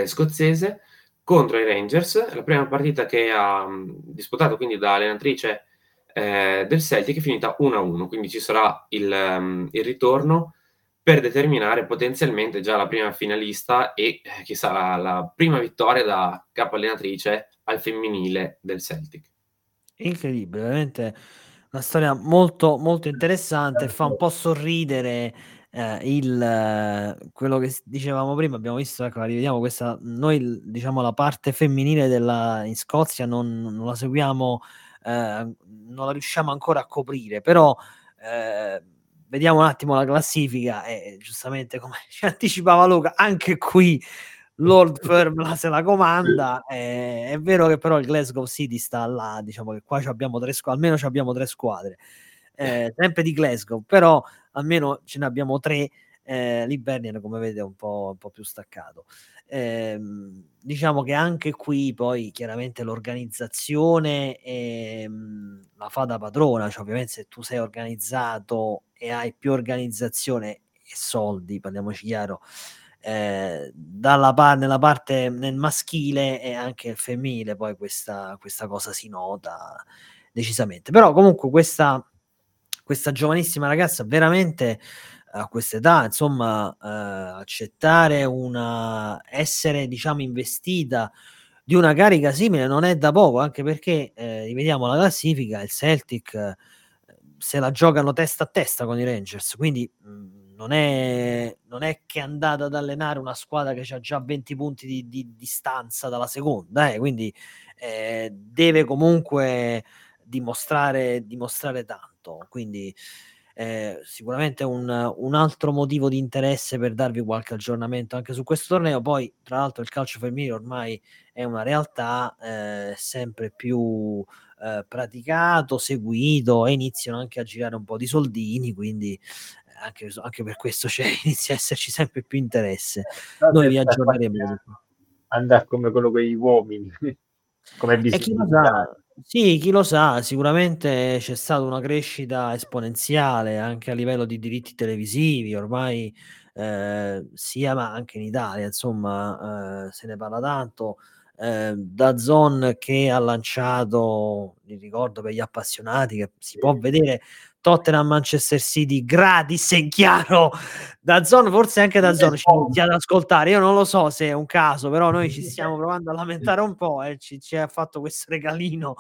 scozzese, contro i Rangers, la prima partita che ha disputato quindi da allenatrice del Celtic è finita 1-1, quindi ci sarà il ritorno per determinare potenzialmente già la prima finalista e chissà la prima vittoria da capo allenatrice al femminile del Celtic. Incredibile, veramente una storia molto molto interessante, fa un po' sorridere quello che dicevamo prima, abbiamo visto, ecco, la rivediamo questa, noi diciamo la parte femminile in Scozia non la seguiamo, non la riusciamo ancora a coprire, però vediamo un attimo la classifica e giustamente, come ci anticipava Luca, anche qui Lord Firm se la comanda. È vero che però il Glasgow City sta là, diciamo che qua abbiamo almeno abbiamo tre squadre sempre di Glasgow, però almeno ce ne abbiamo tre. L'Hibernian, come vedete, è un po' più staccato. Diciamo che anche qui poi chiaramente l'organizzazione la fa da padrona, cioè ovviamente se tu sei organizzato e hai più organizzazione e soldi, parliamoci chiaro, nella parte nel maschile e anche il femminile, poi questa cosa si nota decisamente. Però comunque questa giovanissima ragazza veramente a questa età, insomma, accettare essere, diciamo, investita di una carica simile non è da poco, anche perché rivediamo la classifica, il Celtic se la giocano testa a testa con i Rangers, quindi non è che è andata ad allenare una squadra che ha già 20 punti di distanza dalla seconda, quindi deve comunque dimostrare tanto, quindi sicuramente un altro motivo di interesse per darvi qualche aggiornamento anche su questo torneo. Poi tra l'altro il calcio femminile ormai è una realtà sempre più praticato, seguito, e iniziano anche a girare un po' di soldini, quindi anche per questo inizia a esserci sempre più interesse. Noi vi aggiorneremo. Andrà come quello con gli uomini, come visibilità. Sì, chi lo sa, sicuramente c'è stata una crescita esponenziale anche a livello di diritti televisivi, ormai sia, ma anche in Italia, insomma, se ne parla tanto. DAZN che ha lanciato, vi ricordo per gli appassionati, che si può vedere Tottenham Manchester City gratis e in chiaro. DAZN, forse anche DAZN ci inizia ad ascoltare, io non lo so se è un caso, però noi ci stiamo provando a lamentare un po', ci ha fatto questo regalino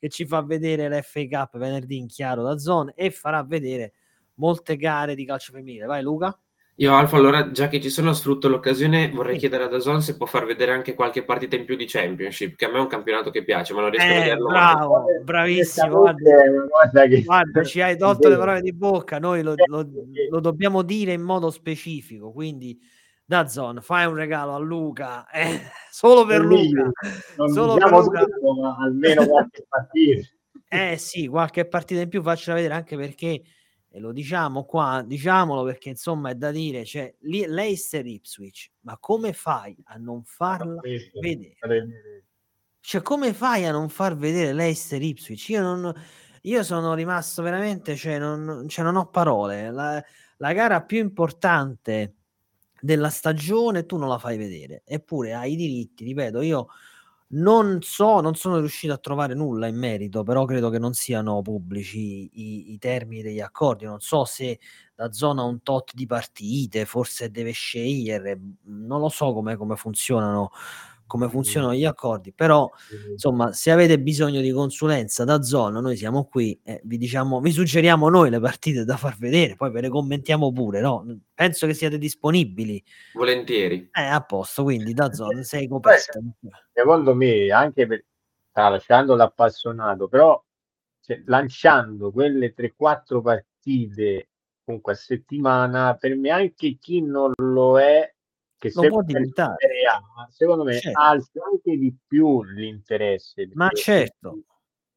che ci fa vedere l'FA Cup venerdì in chiaro DAZN, e farà vedere molte gare di calcio femminile. Vai Luca. Io Alfa, allora, già che ci sono, sfrutto l'occasione, vorrei chiedere a DAZN se può far vedere anche qualche partita in più di Championship, che a me è un campionato che piace, ma non riesco a vederlo. Bravo, mai. Bravissimo, guarda, ci hai tolto le parole di bocca, noi lo dobbiamo dire in modo specifico, quindi DAZN, fai un regalo a Luca, solo per Luca. Non solo per Luca. Tutto, ma almeno qualche partita. Sì, qualche partita in più faccela vedere, anche perché... E lo diciamo qua, diciamolo perché insomma è da dire, cioè Leicester Ipswich, ma come fai a non farla vedere? Cioè come fai a non far vedere Leicester Ipswich? Io sono rimasto veramente, non ho parole. La gara più importante della stagione tu non la fai vedere, eppure hai i diritti, ripeto, io non sono riuscito a trovare nulla in merito, però credo che non siano pubblici i termini degli accordi. Non so se DAZN ha un tot di partite, forse deve scegliere, non lo so come funzionano gli accordi, però insomma, se avete bisogno di consulenza DAZN, noi siamo qui, vi suggeriamo noi le partite da far vedere, poi ve le commentiamo pure, no? Penso che siate disponibili. Volentieri. A posto, quindi DAZN sei coperto. Secondo me, anche per lasciando l'appassionato, però lanciando quelle 3-4 partite comunque a settimana, per me anche chi non lo è, che lo può diventare, secondo me, certo, alza anche di più l'interesse, ma certo,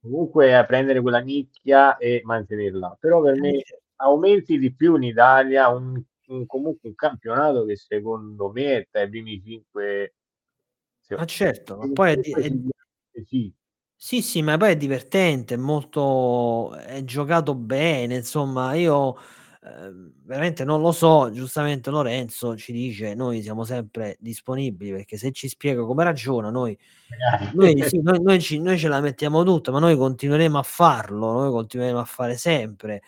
comunque a prendere quella nicchia e mantenerla, però per me aumenti di più in Italia comunque un campionato che secondo me è tra i primi 5, ma certo, ma poi sì, ma poi è divertente, molto, è giocato bene, insomma, io veramente non lo so. Giustamente Lorenzo ci dice, noi siamo sempre disponibili, perché se ci spiega come ragiona noi ce la mettiamo tutta, ma noi continueremo a farlo, noi continueremo a fare sempre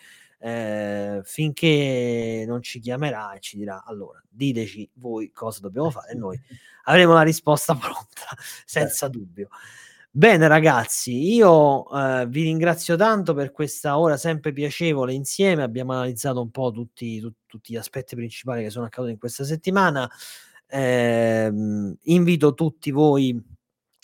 finché non ci chiamerà e ci dirà allora diteci voi cosa dobbiamo fare, e noi avremo la risposta pronta senza dubbio. Bene ragazzi, io vi ringrazio tanto per questa ora sempre piacevole insieme, abbiamo analizzato un po' tutti gli aspetti principali che sono accaduti in questa settimana, invito tutti voi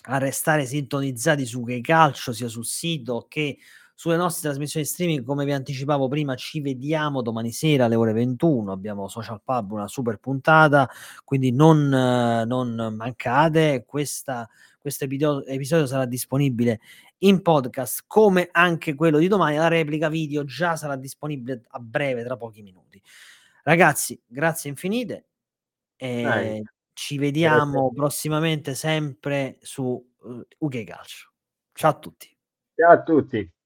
a restare sintonizzati su Che Calcio, sia sul sito che sulle nostre trasmissioni streaming. Come vi anticipavo prima, ci vediamo domani sera alle ore 21, abbiamo Social Pub, una super puntata, quindi non mancate. Questo episodio sarà disponibile in podcast, come anche quello di domani. La replica video già sarà disponibile a breve, tra pochi minuti. Ragazzi, grazie infinite. Ci vediamo prossimamente sempre su UK Calcio. Ciao a tutti. Ciao a tutti.